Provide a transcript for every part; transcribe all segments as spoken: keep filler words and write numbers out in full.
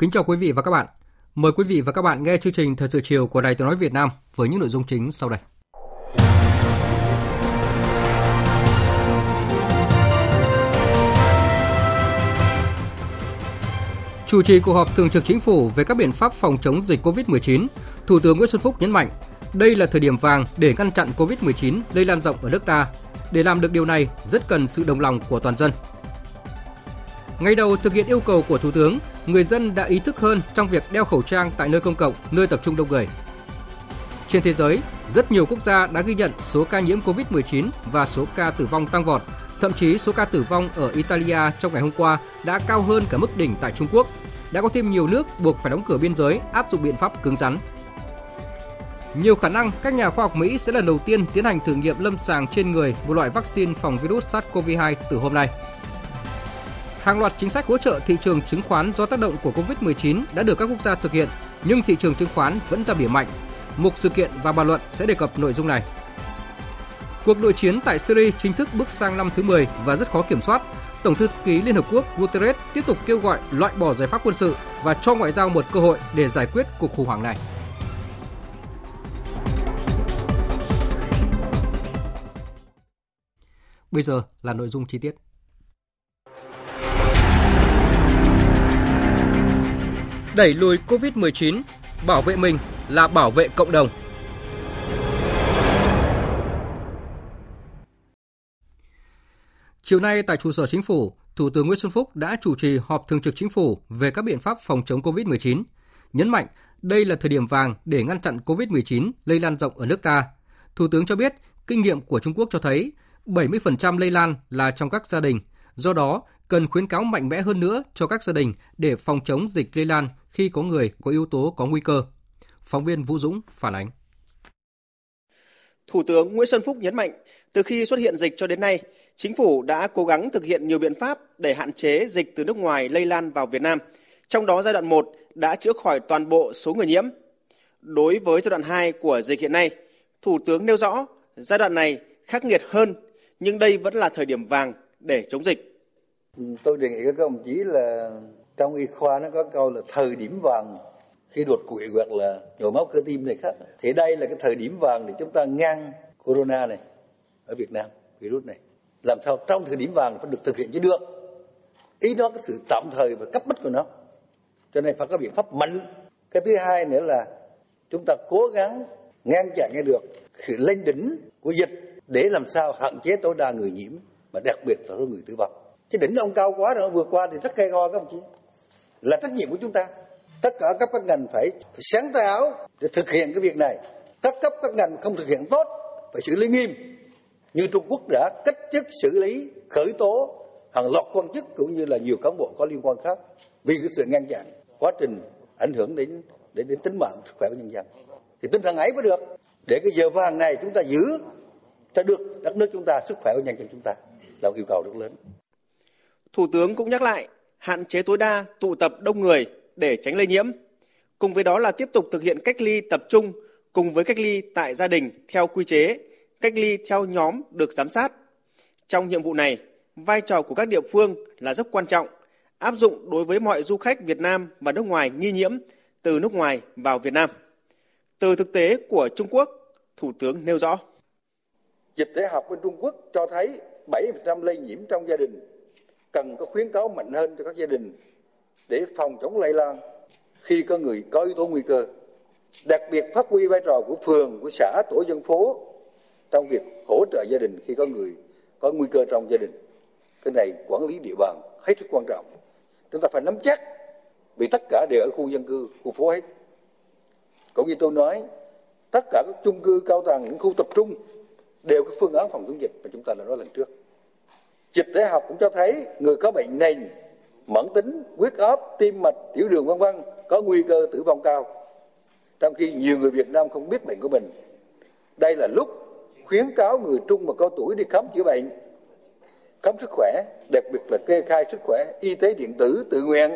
Kính chào quý vị và các bạn. Mời quý vị và các bạn nghe chương trình Thời sự chiều của Đài Tiếng nói Việt Nam với những nội dung chính sau đây. Chủ trì cuộc họp thường trực Chính phủ về các biện pháp phòng chống dịch covid mười chín, Thủ tướng Nguyễn Xuân Phúc nhấn mạnh, đây là thời điểm vàng để ngăn chặn covid mười chín lây lan rộng ở nước ta. Để làm được điều này, rất cần sự đồng lòng của toàn dân. Ngày đầu thực hiện yêu cầu của Thủ tướng, người dân đã ý thức hơn trong việc đeo khẩu trang tại nơi công cộng, nơi tập trung đông người. Trên thế giới, rất nhiều quốc gia đã ghi nhận số ca nhiễm covid mười chín và số ca tử vong tăng vọt. Thậm chí số ca tử vong ở Italia trong ngày hôm qua đã cao hơn cả mức đỉnh tại Trung Quốc. Đã có thêm nhiều nước buộc phải đóng cửa biên giới, áp dụng biện pháp cứng rắn. Nhiều khả năng các nhà khoa học Mỹ sẽ lần đầu tiên tiến hành thử nghiệm lâm sàng trên người một loại vaccine phòng virus SARS-xê o vê hai từ hôm nay. Hàng loạt chính sách hỗ trợ thị trường chứng khoán do tác động của covid mười chín đã được các quốc gia thực hiện, nhưng thị trường chứng khoán vẫn ra bỉa mạnh. Mục sự kiện và bàn luận sẽ đề cập nội dung này. Cuộc nội chiến tại Syria chính thức bước sang năm thứ mười và rất khó kiểm soát. Tổng thư ký Liên Hợp Quốc Guterres tiếp tục kêu gọi loại bỏ giải pháp quân sự và cho ngoại giao một cơ hội để giải quyết cuộc khủng hoảng này. Bây giờ là nội dung chi tiết. Đẩy lùi covid mười chín, bảo vệ mình là bảo vệ cộng đồng. Chiều nay tại trụ sở Chính phủ, Thủ tướng Nguyễn Xuân Phúc đã chủ trì họp thường trực Chính phủ về các biện pháp phòng chống covid mười chín, nhấn mạnh đây là thời điểm vàng để ngăn chặn covid mười chín lây lan rộng ở nước ta. Thủ tướng cho biết, kinh nghiệm của Trung Quốc cho thấy bảy mươi phần trăm lây lan là trong các gia đình, do đó cần khuyến cáo mạnh mẽ hơn nữa cho các gia đình để phòng chống dịch lây lan khi có người có yếu tố có nguy cơ. Phóng viên Vũ Dũng phản ánh. Thủ tướng Nguyễn Xuân Phúc nhấn mạnh, từ khi xuất hiện dịch cho đến nay, Chính phủ đã cố gắng thực hiện nhiều biện pháp để hạn chế dịch từ nước ngoài lây lan vào Việt Nam. Trong đó giai đoạn một đã chữa khỏi toàn bộ số người nhiễm. Đối với giai đoạn hai của dịch hiện nay, Thủ tướng nêu rõ giai đoạn này khắc nghiệt hơn, nhưng đây vẫn là thời điểm vàng để chống dịch. Tôi đề nghị các ông chí là trong y khoa nó có câu là thời điểm vàng khi đột quỵ hoặc là nhồi máu cơ tim này khác. Thế đây là cái thời điểm vàng để chúng ta ngăn corona này ở Việt Nam, virus này. Làm sao trong thời điểm vàng phải được thực hiện chứ được. Ý nó có sự tạm thời và cấp bách của nó. Cho nên phải có biện pháp mạnh. Cái thứ hai nữa là chúng ta cố gắng ngăn chặn ngay được sự lên đỉnh của dịch để làm sao hạn chế tối đa người nhiễm và đặc biệt là số người tử vong. Cái đỉnh ông cao quá rồi, vừa qua thì rất cây go các ông chí. Là trách nhiệm của chúng ta. Tất cả các các ngành phải sáng tạo để thực hiện cái việc này. Các cấp các ngành không thực hiện tốt phải xử lý nghiêm. Như Trung Quốc đã cách chức, xử lý, khởi tố hàng loạt quan chức cũng như là nhiều cán bộ có liên quan khác vì cái sự ngăn chặn quá trình ảnh hưởng đến đến đến tính mạng sức khỏe của nhân dân. Thì tinh thần ấy mới được để cái giờ vàng này chúng ta giữ cho được đất nước chúng ta, sức khỏe của nhân dân chúng ta là yêu cầu rất lớn. Thủ tướng cũng nhắc lại hạn chế tối đa tụ tập đông người để tránh lây nhiễm. Cùng với đó là tiếp tục thực hiện cách ly tập trung cùng với cách ly tại gia đình theo quy chế, cách ly theo nhóm được giám sát. Trong nhiệm vụ này, vai trò của các địa phương là rất quan trọng, áp dụng đối với mọi du khách Việt Nam và nước ngoài nghi nhiễm từ nước ngoài vào Việt Nam. Từ thực tế của Trung Quốc, Thủ tướng nêu rõ. Dịch tễ học bên Trung Quốc cho thấy bảy mươi phần trăm lây nhiễm trong gia đình. Cần có khuyến cáo mạnh hơn cho các gia đình để phòng chống lây lan khi có người có yếu tố nguy cơ. Đặc biệt phát huy vai trò của phường, của xã, tổ dân phố trong việc hỗ trợ gia đình khi có người có nguy cơ trong gia đình. Cái này quản lý địa bàn hết sức quan trọng. Chúng ta phải nắm chắc, vì tất cả đều ở khu dân cư, khu phố hết. Cũng như tôi nói, tất cả các chung cư cao tầng, những khu tập trung đều có phương án phòng chống dịch mà chúng ta đã nói lần trước. Dịch tễ học cũng cho thấy người có bệnh nền, mãn tính, huyết áp, tim mạch, tiểu đường vân vân có nguy cơ tử vong cao. Trong khi nhiều người Việt Nam không biết bệnh của mình, đây là lúc khuyến cáo người trung và cao tuổi đi khám chữa bệnh, khám sức khỏe, đặc biệt là kê khai sức khỏe, y tế điện tử tự nguyện.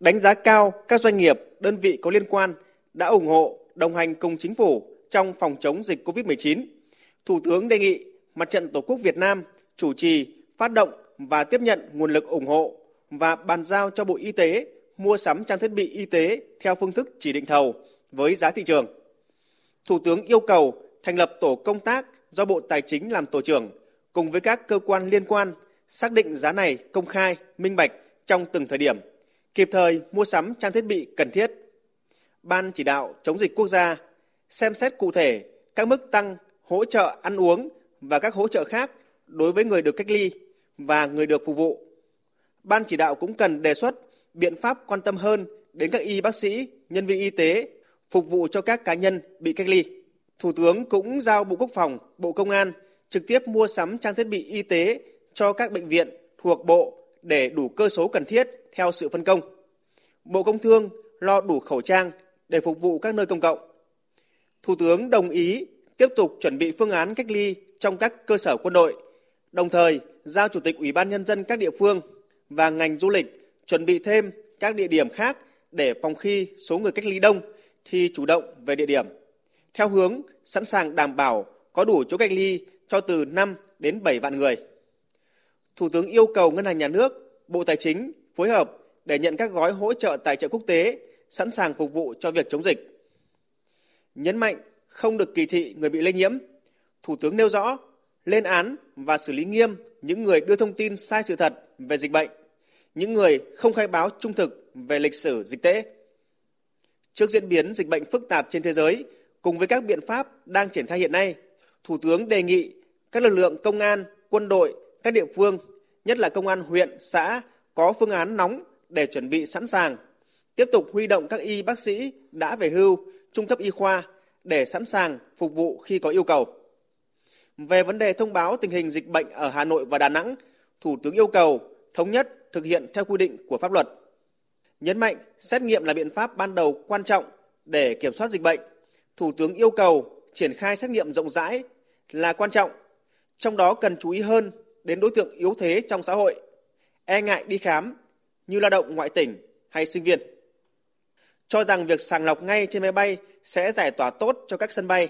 Đánh giá cao các doanh nghiệp, đơn vị có liên quan đã ủng hộ, đồng hành cùng chính phủ trong phòng chống dịch covid mười chín. Thủ tướng đề nghị Mặt trận Tổ quốc Việt Nam chủ trì, phát động và tiếp nhận nguồn lực ủng hộ và bàn giao cho Bộ Y tế mua sắm trang thiết bị y tế theo phương thức chỉ định thầu với giá thị trường. Thủ tướng yêu cầu thành lập tổ công tác do Bộ Tài chính làm tổ trưởng cùng với các cơ quan liên quan xác định giá này công khai, minh bạch trong từng thời điểm, kịp thời mua sắm trang thiết bị cần thiết. Ban chỉ đạo chống dịch quốc gia xem xét cụ thể các mức tăng hỗ trợ ăn uống và các hỗ trợ khác đối với người được cách ly và người được phục vụ. Ban chỉ đạo cũng cần đề xuất biện pháp quan tâm hơn đến các y bác sĩ, nhân viên y tế phục vụ cho các cá nhân bị cách ly. Thủ tướng cũng giao Bộ Quốc phòng, Bộ Công an trực tiếp mua sắm trang thiết bị y tế cho các bệnh viện thuộc bộ để đủ cơ số cần thiết theo sự phân công. Bộ Công Thương lo đủ khẩu trang để phục vụ các nơi công cộng. Thủ tướng đồng ý tiếp tục chuẩn bị phương án cách ly trong các cơ sở quân đội, đồng thời giao Chủ tịch Ủy ban Nhân dân các địa phương và ngành du lịch chuẩn bị thêm các địa điểm khác để phòng khi số người cách ly đông thì chủ động về địa điểm, theo hướng sẵn sàng đảm bảo có đủ chỗ cách ly cho từ năm đến bảy vạn người. Thủ tướng yêu cầu Ngân hàng Nhà nước, Bộ Tài chính phối hợp để nhận các gói hỗ trợ tài trợ quốc tế sẵn sàng phục vụ cho việc chống dịch. Nhấn mạnh không được kỳ thị người bị lây nhiễm, Thủ tướng nêu rõ lên án và xử lý nghiêm những người đưa thông tin sai sự thật về dịch bệnh, những người không khai báo trung thực về lịch sử dịch tễ. Trước diễn biến dịch bệnh phức tạp trên thế giới, cùng với các biện pháp đang triển khai hiện nay, Thủ tướng đề nghị các lực lượng công an, quân đội, các địa phương, nhất là công an huyện, xã có phương án nóng để chuẩn bị sẵn sàng, tiếp tục huy động các y bác sĩ đã về hưu, trung cấp y khoa để sẵn sàng phục vụ khi có yêu cầu. Về vấn đề thông báo tình hình dịch bệnh ở Hà Nội và Đà Nẵng, Thủ tướng yêu cầu thống nhất thực hiện theo quy định của pháp luật. Nhấn mạnh xét nghiệm là biện pháp ban đầu quan trọng để kiểm soát dịch bệnh, Thủ tướng yêu cầu triển khai xét nghiệm rộng rãi là quan trọng, trong đó cần chú ý hơn đến đối tượng yếu thế trong xã hội, e ngại đi khám như lao động ngoại tỉnh hay sinh viên. Cho rằng việc sàng lọc ngay trên máy bay sẽ giải tỏa tốt cho các sân bay,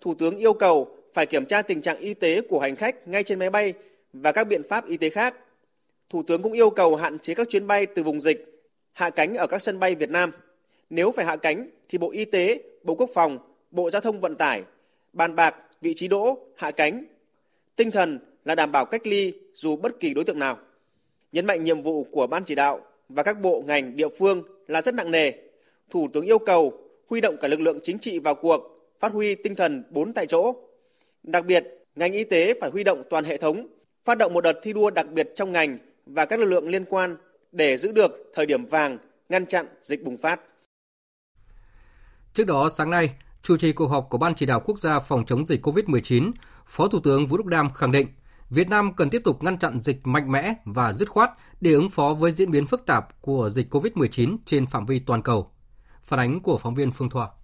Thủ tướng yêu cầu phải kiểm tra tình trạng y tế của hành khách ngay trên máy bay và các biện pháp y tế khác. Thủ tướng cũng yêu cầu hạn chế các chuyến bay từ vùng dịch, hạ cánh ở các sân bay Việt Nam. Nếu phải hạ cánh thì Bộ Y tế, Bộ Quốc phòng, Bộ Giao thông Vận tải bàn bạc vị trí đỗ, hạ cánh. Tinh thần là đảm bảo cách ly dù bất kỳ đối tượng nào. Nhấn mạnh nhiệm vụ của Ban chỉ đạo và các bộ ngành địa phương là rất nặng nề, Thủ tướng yêu cầu huy động cả lực lượng chính trị vào cuộc, phát huy tinh thần bốn tại chỗ. Đặc biệt, ngành y tế phải huy động toàn hệ thống, phát động một đợt thi đua đặc biệt trong ngành và các lực lượng liên quan để giữ được thời điểm vàng, ngăn chặn dịch bùng phát. Trước đó, sáng nay, chủ trì cuộc họp của Ban chỉ đạo quốc gia phòng chống dịch covid mười chín, Phó Thủ tướng Vũ Đức Đam khẳng định Việt Nam cần tiếp tục ngăn chặn dịch mạnh mẽ và dứt khoát để ứng phó với diễn biến phức tạp của dịch covid mười chín trên phạm vi toàn cầu. Phản ánh của phóng viên Phương Thọ.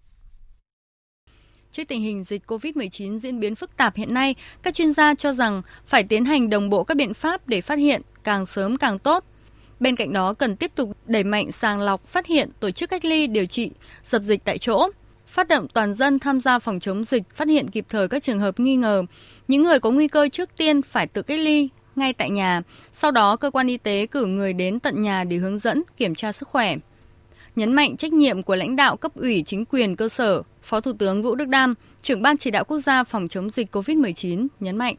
Trước tình hình dịch covid mười chín diễn biến phức tạp hiện nay, các chuyên gia cho rằng phải tiến hành đồng bộ các biện pháp để phát hiện càng sớm càng tốt. Bên cạnh đó cần tiếp tục đẩy mạnh sàng lọc, phát hiện, tổ chức cách ly, điều trị, dập dịch tại chỗ, phát động toàn dân tham gia phòng chống dịch, phát hiện kịp thời các trường hợp nghi ngờ. Những người có nguy cơ trước tiên phải tự cách ly ngay tại nhà, sau đó cơ quan y tế cử người đến tận nhà để hướng dẫn, kiểm tra sức khỏe. Nhấn mạnh trách nhiệm của lãnh đạo cấp ủy chính quyền cơ sở, Phó Thủ tướng Vũ Đức Đam, trưởng Ban chỉ đạo quốc gia phòng chống dịch covid mười chín nhấn mạnh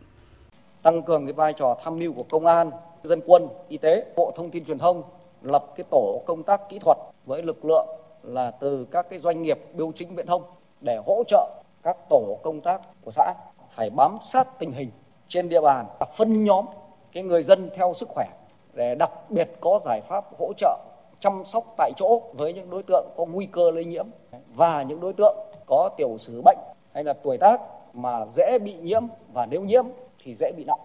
tăng cường cái vai trò tham mưu của công an, dân quân, y tế, Bộ Thông tin Truyền thông lập cái tổ công tác kỹ thuật với lực lượng là từ các cái doanh nghiệp bưu chính viễn thông để hỗ trợ các tổ công tác của xã phải bám sát tình hình, trên địa bàn, phân nhóm cái người dân theo sức khỏe để đặc biệt có giải pháp hỗ trợ chăm sóc tại chỗ với những đối tượng có nguy cơ lây nhiễm và những đối tượng có tiểu sử bệnh hay là tuổi tác mà dễ bị nhiễm, và nếu nhiễm thì dễ bị nặng.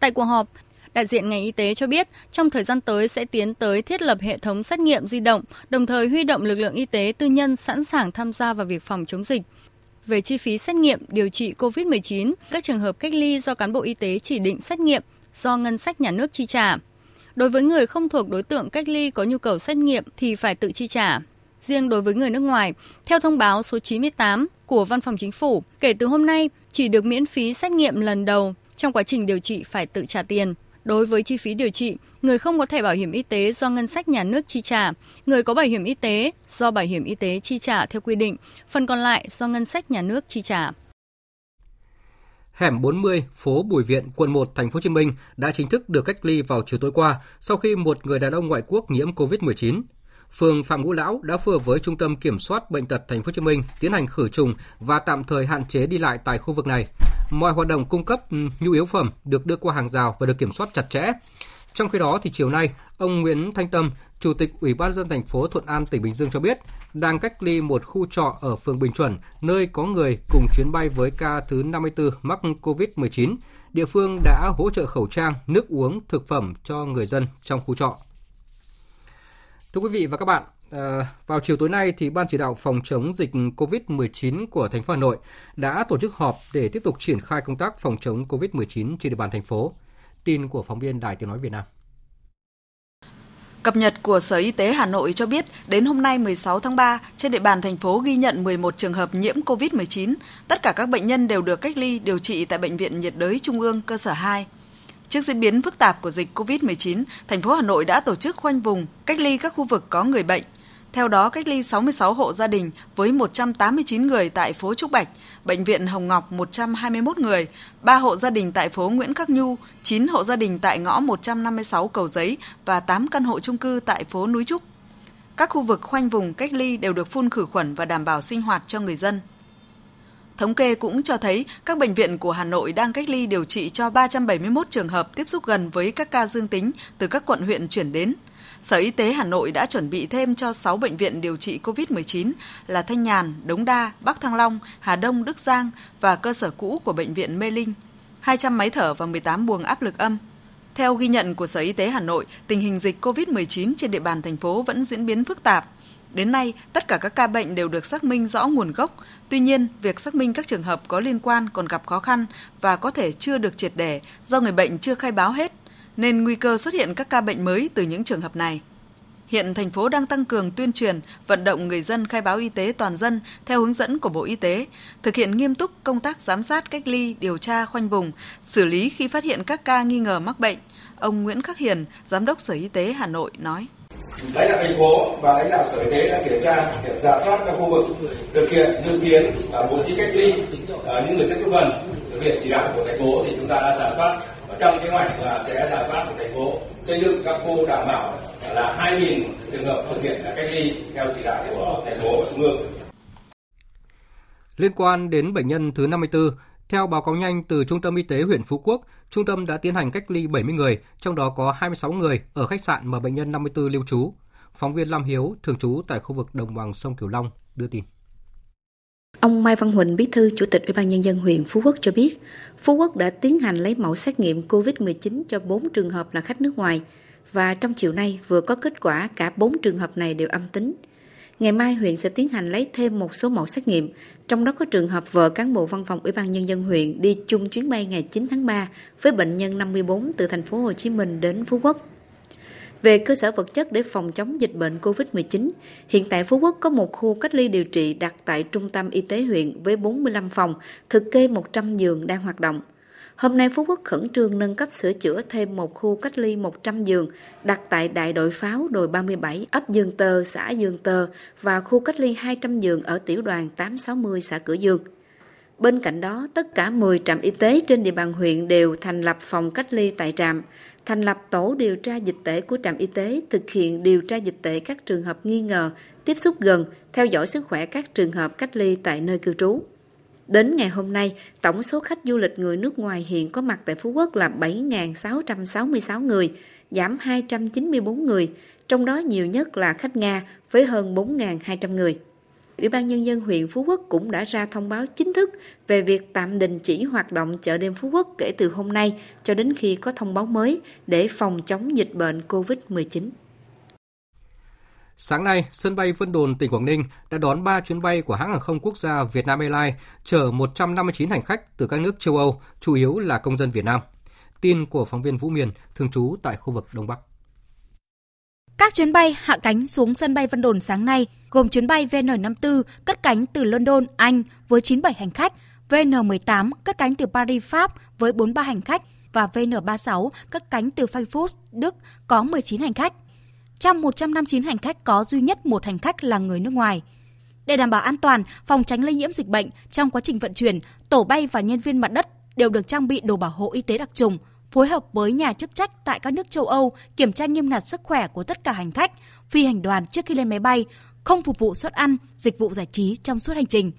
Tại cuộc họp, đại diện ngành y tế cho biết trong thời gian tới sẽ tiến tới thiết lập hệ thống xét nghiệm di động, đồng thời huy động lực lượng y tế tư nhân sẵn sàng tham gia vào việc phòng chống dịch. Về chi phí xét nghiệm điều trị covid mười chín, các trường hợp cách ly do cán bộ y tế chỉ định xét nghiệm do ngân sách nhà nước chi trả. Đối với người không thuộc đối tượng cách ly có nhu cầu xét nghiệm thì phải tự chi trả. Riêng đối với người nước ngoài, theo thông báo số chín mươi tám của Văn phòng Chính phủ, kể từ hôm nay chỉ được miễn phí xét nghiệm lần đầu, trong quá trình điều trị phải tự trả tiền. Đối với chi phí điều trị, người không có thẻ bảo hiểm y tế do ngân sách nhà nước chi trả, người có bảo hiểm y tế do bảo hiểm y tế chi trả theo quy định, phần còn lại do ngân sách nhà nước chi trả. Hẻm bốn mươi, phố Bùi Viện, quận một, thành phố Hồ Chí Minh đã chính thức được cách ly vào chiều tối qua sau khi một người đàn ông ngoại quốc nhiễm covid mười chín. Phường Phạm Ngũ Lão đã phối hợp với Trung tâm Kiểm soát Bệnh tật thành phố Hồ Chí Minh tiến hành khử trùng và tạm thời hạn chế đi lại tại khu vực này. Mọi hoạt động cung cấp nhu yếu phẩm được đưa qua hàng rào và được kiểm soát chặt chẽ. Trong khi đó, thì chiều nay, ông Nguyễn Thanh Tâm, Chủ tịch Ủy ban nhân dân thành phố Thuận An, tỉnh Bình Dương cho biết đang cách ly một khu trọ ở phường Bình Chuẩn, nơi có người cùng chuyến bay với ca thứ năm mươi tư mắc covid mười chín. Địa phương đã hỗ trợ khẩu trang, nước uống, thực phẩm cho người dân trong khu trọ. Thưa quý vị và các bạn, vào chiều tối nay, thì Ban chỉ đạo phòng chống dịch covid mười chín của thành phố Hà Nội đã tổ chức họp để tiếp tục triển khai công tác phòng chống covid mười chín trên địa bàn thành phố. Tin của phóng viên Đài Tiếng nói Việt Nam. Cập nhật của Sở Y tế Hà Nội cho biết, đến hôm nay mười sáu tháng ba, trên địa bàn thành phố ghi nhận mười một trường hợp nhiễm covid mười chín. Tất cả các bệnh nhân đều được cách ly điều trị tại Bệnh viện Nhiệt đới Trung ương cơ sở hai. Trước diễn biến phức tạp của dịch covid mười chín, thành phố Hà Nội đã tổ chức khoanh vùng, cách ly các khu vực có người bệnh. Theo đó, cách ly sáu mươi sáu hộ gia đình với một trăm tám mươi chín người tại phố Trúc Bạch, Bệnh viện Hồng Ngọc một trăm hai mươi mốt người, ba hộ gia đình tại phố Nguyễn Khắc Nhu, chín hộ gia đình tại ngõ một trăm năm mươi sáu Cầu Giấy và tám căn hộ chung cư tại phố Núi Trúc. Các khu vực khoanh vùng cách ly đều được phun khử khuẩn và đảm bảo sinh hoạt cho người dân. Thống kê cũng cho thấy các bệnh viện của Hà Nội đang cách ly điều trị cho ba trăm bảy mươi mốt trường hợp tiếp xúc gần với các ca dương tính từ các quận huyện chuyển đến. Sở Y tế Hà Nội đã chuẩn bị thêm cho sáu bệnh viện điều trị covid mười chín là Thanh Nhàn, Đống Đa, Bắc Thăng Long, Hà Đông, Đức Giang và cơ sở cũ của Bệnh viện Mê Linh, hai trăm máy thở và mười tám buồng áp lực âm. Theo ghi nhận của Sở Y tế Hà Nội, tình hình dịch covid mười chín trên địa bàn thành phố vẫn diễn biến phức tạp. Đến nay, tất cả các ca bệnh đều được xác minh rõ nguồn gốc. Tuy nhiên, việc xác minh các trường hợp có liên quan còn gặp khó khăn và có thể chưa được triệt để do người bệnh chưa khai báo hết, nên nguy cơ xuất hiện các ca bệnh mới từ những trường hợp này. Hiện thành phố đang tăng cường tuyên truyền, vận động người dân khai báo y tế toàn dân theo hướng dẫn của Bộ Y tế, thực hiện nghiêm túc công tác giám sát, cách ly, điều tra, khoanh vùng, xử lý khi phát hiện các ca nghi ngờ mắc bệnh. Ông Nguyễn Khắc Hiền, Giám đốc Sở Y tế Hà Nội nói. Lãnh đạo thành phố và lãnh đạo Sở Y tế đã kiểm tra, kiểm tra soát các khu vực thực hiện dự kiến bố trí cách ly những người tiếp xúc gần. Thực hiện chỉ đạo của thành phố thì chúng ta đã rà soát, trong kế hoạch là sẽ rà soát của thành phố xây dựng các khu đảm bảo là hai nghìn trường hợp thực hiện cách ly theo chỉ đạo của thành phố trung ương. Liên quan đến bệnh nhân thứ năm mươi tư, theo báo cáo nhanh từ Trung tâm Y tế huyện Phú Quốc, trung tâm đã tiến hành cách ly bảy mươi người, trong đó có hai mươi sáu người ở khách sạn mà bệnh nhân năm mươi tư lưu trú. Phóng viên Lâm Hiếu, thường trú tại khu vực đồng bằng sông Cửu Long, đưa tin. Ông Mai Văn Huỳnh, Bí thư Chủ tịch Ủy ban nhân dân huyện Phú Quốc cho biết, Phú Quốc đã tiến hành lấy mẫu xét nghiệm covid mười chín cho bốn trường hợp là khách nước ngoài và trong chiều nay vừa có kết quả cả bốn trường hợp này đều âm tính. Ngày mai huyện sẽ tiến hành lấy thêm một số mẫu xét nghiệm, trong đó có trường hợp vợ cán bộ văn phòng Ủy ban nhân dân huyện đi chung chuyến bay ngày chín tháng ba với bệnh nhân năm mươi tư từ thành phố Hồ Chí Minh đến Phú Quốc. Về cơ sở vật chất để phòng chống dịch bệnh covid mười chín, hiện tại Phú Quốc có một khu cách ly điều trị đặt tại Trung tâm Y tế huyện với bốn mươi lăm phòng, thực kê một trăm giường đang hoạt động. Hôm nay Phú Quốc khẩn trương nâng cấp sửa chữa thêm một khu cách ly một trăm giường đặt tại Đại đội pháo đồi ba mươi bảy, ấp Dương Tơ, xã Dương Tơ và khu cách ly hai trăm giường ở tiểu đoàn tám sáu không, xã Cửa Dương. Bên cạnh đó, tất cả mười trạm y tế trên địa bàn huyện đều thành lập phòng cách ly tại trạm, thành lập tổ điều tra dịch tễ của trạm y tế thực hiện điều tra dịch tễ các trường hợp nghi ngờ, tiếp xúc gần, theo dõi sức khỏe các trường hợp cách ly tại nơi cư trú. Đến ngày hôm nay, tổng số khách du lịch người nước ngoài hiện có mặt tại Phú Quốc là bảy nghìn sáu trăm sáu mươi sáu người, giảm hai trăm chín mươi tư người, trong đó nhiều nhất là khách Nga với hơn bốn nghìn hai trăm người. Ủy ban Nhân dân huyện Phú Quốc cũng đã ra thông báo chính thức về việc tạm đình chỉ hoạt động chợ đêm Phú Quốc kể từ hôm nay cho đến khi có thông báo mới để phòng chống dịch bệnh covid mười chín. Sáng nay, sân bay Vân Đồn, tỉnh Quảng Ninh đã đón ba chuyến bay của hãng hàng không quốc gia Vietnam Airlines chở một trăm năm mươi chín hành khách từ các nước châu Âu, chủ yếu là công dân Việt Nam. Tin của phóng viên Vũ Miền, thường trú tại khu vực Đông Bắc. Các chuyến bay hạ cánh xuống sân bay Vân Đồn sáng nay gồm chuyến bay vê en năm mươi tư cất cánh từ London, Anh với chín mươi bảy hành khách, vê en mười tám cất cánh từ Paris, Pháp với bốn mươi ba hành khách và vê en ba mươi sáu cất cánh từ Frankfurt, Đức có mười chín hành khách. Trong một trăm năm mươi chín hành khách có duy nhất một hành khách là người nước ngoài. Để đảm bảo an toàn, phòng tránh lây nhiễm dịch bệnh, trong quá trình vận chuyển, tổ bay và nhân viên mặt đất đều được trang bị đồ bảo hộ y tế đặc trùng, phối hợp với nhà chức trách tại các nước châu Âu kiểm tra nghiêm ngặt sức khỏe của tất cả hành khách, phi hành đoàn trước khi lên máy bay, không phục vụ suất ăn, dịch vụ giải trí trong suốt hành trình.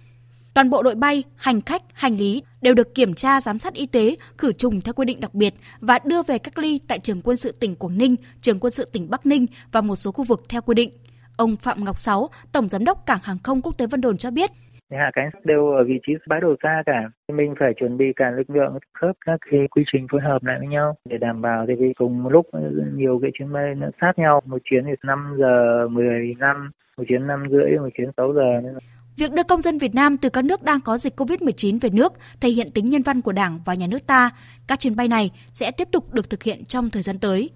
Toàn bộ đội bay, hành khách, hành lý đều được kiểm tra giám sát y tế, khử trùng theo quy định đặc biệt và đưa về cách ly tại Trường Quân sự tỉnh Quảng Ninh, Trường Quân sự tỉnh Bắc Ninh và một số khu vực theo quy định. Ông Phạm Ngọc Sáu, Tổng Giám đốc Cảng Hàng không Quốc tế Vân Đồn cho biết. Hạ cánh đều ở vị trí bãi đổ xa cả. Mình phải chuẩn bị cả lực lượng khớp các cái quy trình phối hợp lại với nhau để đảm bảo, tại vì cùng lúc nhiều cái chuyến bay nó sát nhau. Một chuyến thì năm giờ mười lăm, một chuyến năm rưỡi, một chuyến sáu giờ. Nên là... Việc đưa công dân Việt Nam từ các nước đang có dịch covid mười chín về nước thể hiện tính nhân văn của Đảng và Nhà nước ta. Các chuyến bay này sẽ tiếp tục được thực hiện trong thời gian tới.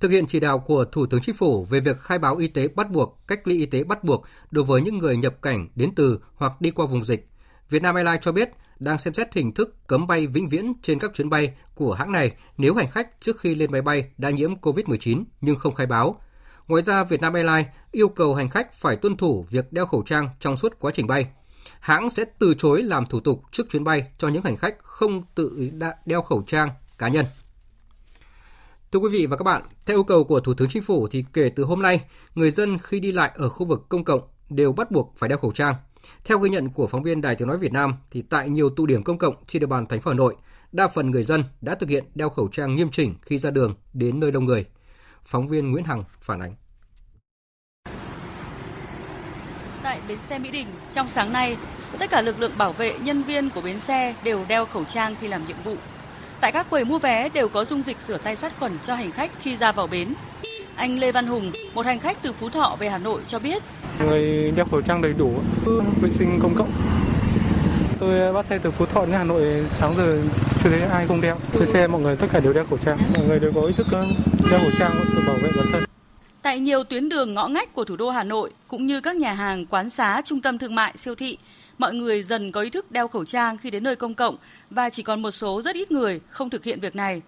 Thực hiện chỉ đạo của Thủ tướng Chính phủ về việc khai báo y tế bắt buộc, cách ly y tế bắt buộc đối với những người nhập cảnh đến từ hoặc đi qua vùng dịch, Vietnam Airlines cho biết đang xem xét hình thức cấm bay vĩnh viễn trên các chuyến bay của hãng này nếu hành khách trước khi lên máy bay đã nhiễm covid mười chín nhưng không khai báo. Ngoài ra, Vietnam Airlines yêu cầu hành khách phải tuân thủ việc đeo khẩu trang trong suốt quá trình bay. Hãng sẽ từ chối làm thủ tục trước chuyến bay cho những hành khách không tự đeo khẩu trang cá nhân. Thưa quý vị và các bạn, theo yêu cầu của Thủ tướng Chính phủ thì kể từ hôm nay, người dân khi đi lại ở khu vực công cộng đều bắt buộc phải đeo khẩu trang. Theo ghi nhận của phóng viên Đài Tiếng nói Việt Nam thì tại nhiều tụ điểm công cộng trên địa bàn thành phố Hà Nội, đa phần người dân đã thực hiện đeo khẩu trang nghiêm chỉnh khi ra đường đến nơi đông người. Phóng viên Nguyễn Hằng phản ánh. Tại bến xe Mỹ Đình, trong sáng nay, tất cả lực lượng bảo vệ, nhân viên của bến xe đều đeo khẩu trang khi làm nhiệm vụ. Tại các quầy mua vé đều có dung dịch rửa tay sát khuẩn cho hành khách khi ra vào bến. Anh Lê Văn Hùng, một hành khách từ Phú Thọ về Hà Nội cho biết. Người đeo khẩu trang đầy đủ, vệ sinh công cộng. Tôi bắt xe từ Phú Thọ đến Hà Nội sáng giờ chưa thấy ai không đeo. Trên xe mọi người tất cả đều đeo khẩu trang, mọi người đều có ý thức đeo khẩu trang để bảo vệ bản thân. Tại nhiều tuyến đường ngõ ngách của thủ đô Hà Nội cũng như các nhà hàng, quán xá, trung tâm thương mại, siêu thị, mọi người dần có ý thức đeo khẩu trang khi đến nơi công cộng và chỉ còn một số rất ít người không thực hiện việc này.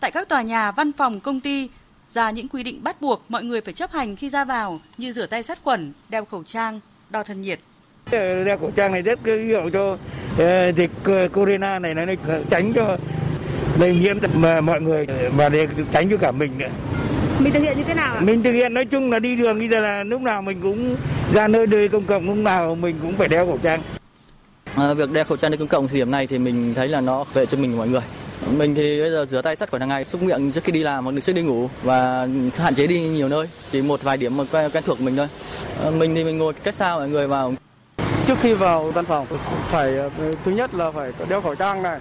Tại các tòa nhà, văn phòng, công ty ra những quy định bắt buộc mọi người phải chấp hành khi ra vào như rửa tay sát khuẩn, đeo khẩu trang, đo thân nhiệt. Đeo khẩu trang này rất hiệu cho dịch corona này, nó tránh cho lây nhiễm mà mọi người và để tránh cho cả mình nữa. Mình thực hiện như thế nào ạ? Mình thực hiện nói chung là đi đường bây giờ là lúc nào mình cũng ra nơi nơi công cộng, lúc nào mình cũng phải đeo khẩu trang. À, việc đeo khẩu trang nơi công cộng thì điểm này thì mình thấy là nó vệ cho mình mọi người. Mình thì bây giờ rửa tay sát khuẩn hàng ngày, súc miệng trước khi đi làm hoặc trước đi ngủ và hạn chế đi nhiều nơi, chỉ một vài điểm mà quen, quen thuộc mình thôi. À, mình thì mình ngồi cách xa mọi người vào. Trước khi vào văn phòng phải thứ nhất là phải đeo khẩu trang này.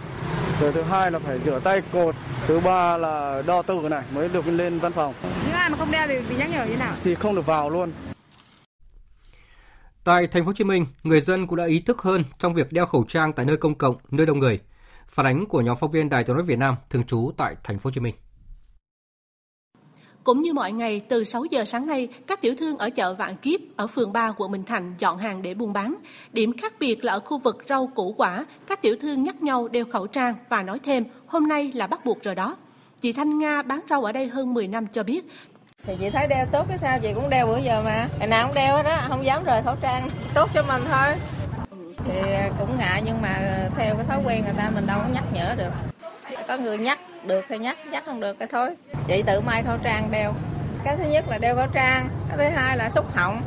Rồi thứ hai là phải rửa tay cột, thứ ba là đo tử này mới được lên văn phòng. Những ai mà không đeo thì bị nhắc nhở như nào? Thì không được vào luôn. Tại Thành phố Hồ Chí Minh, người dân cũng đã ý thức hơn trong việc đeo khẩu trang tại nơi công cộng, nơi đông người. Phản ánh của nhóm phóng viên Đài Tiếng nói Việt Nam thường trú tại Thành phố Hồ Chí Minh. Cũng như mọi ngày, từ sáu giờ sáng nay, các tiểu thương ở chợ Vạn Kiếp ở phường ba, quận Bình Thạnh dọn hàng để buôn bán. Điểm khác biệt là ở khu vực rau củ quả, các tiểu thương nhắc nhau đeo khẩu trang và nói thêm, hôm nay là bắt buộc rồi đó. Chị Thanh Nga bán rau ở đây hơn mười năm cho biết. Thì chị thấy đeo tốt chứ sao, chị cũng đeo bữa giờ mà. Ngày nào cũng đeo hết á, không dám rời khẩu trang, tốt cho mình thôi. Thì cũng ngại nhưng mà theo cái thói quen người ta mình đâu có nhắc nhở được. Có người nhắc được thì nhắc, nhắc không được thì thôi. Chị tự may khẩu trang đeo. Cái thứ nhất là đeo khẩu trang, cái thứ hai là súc họng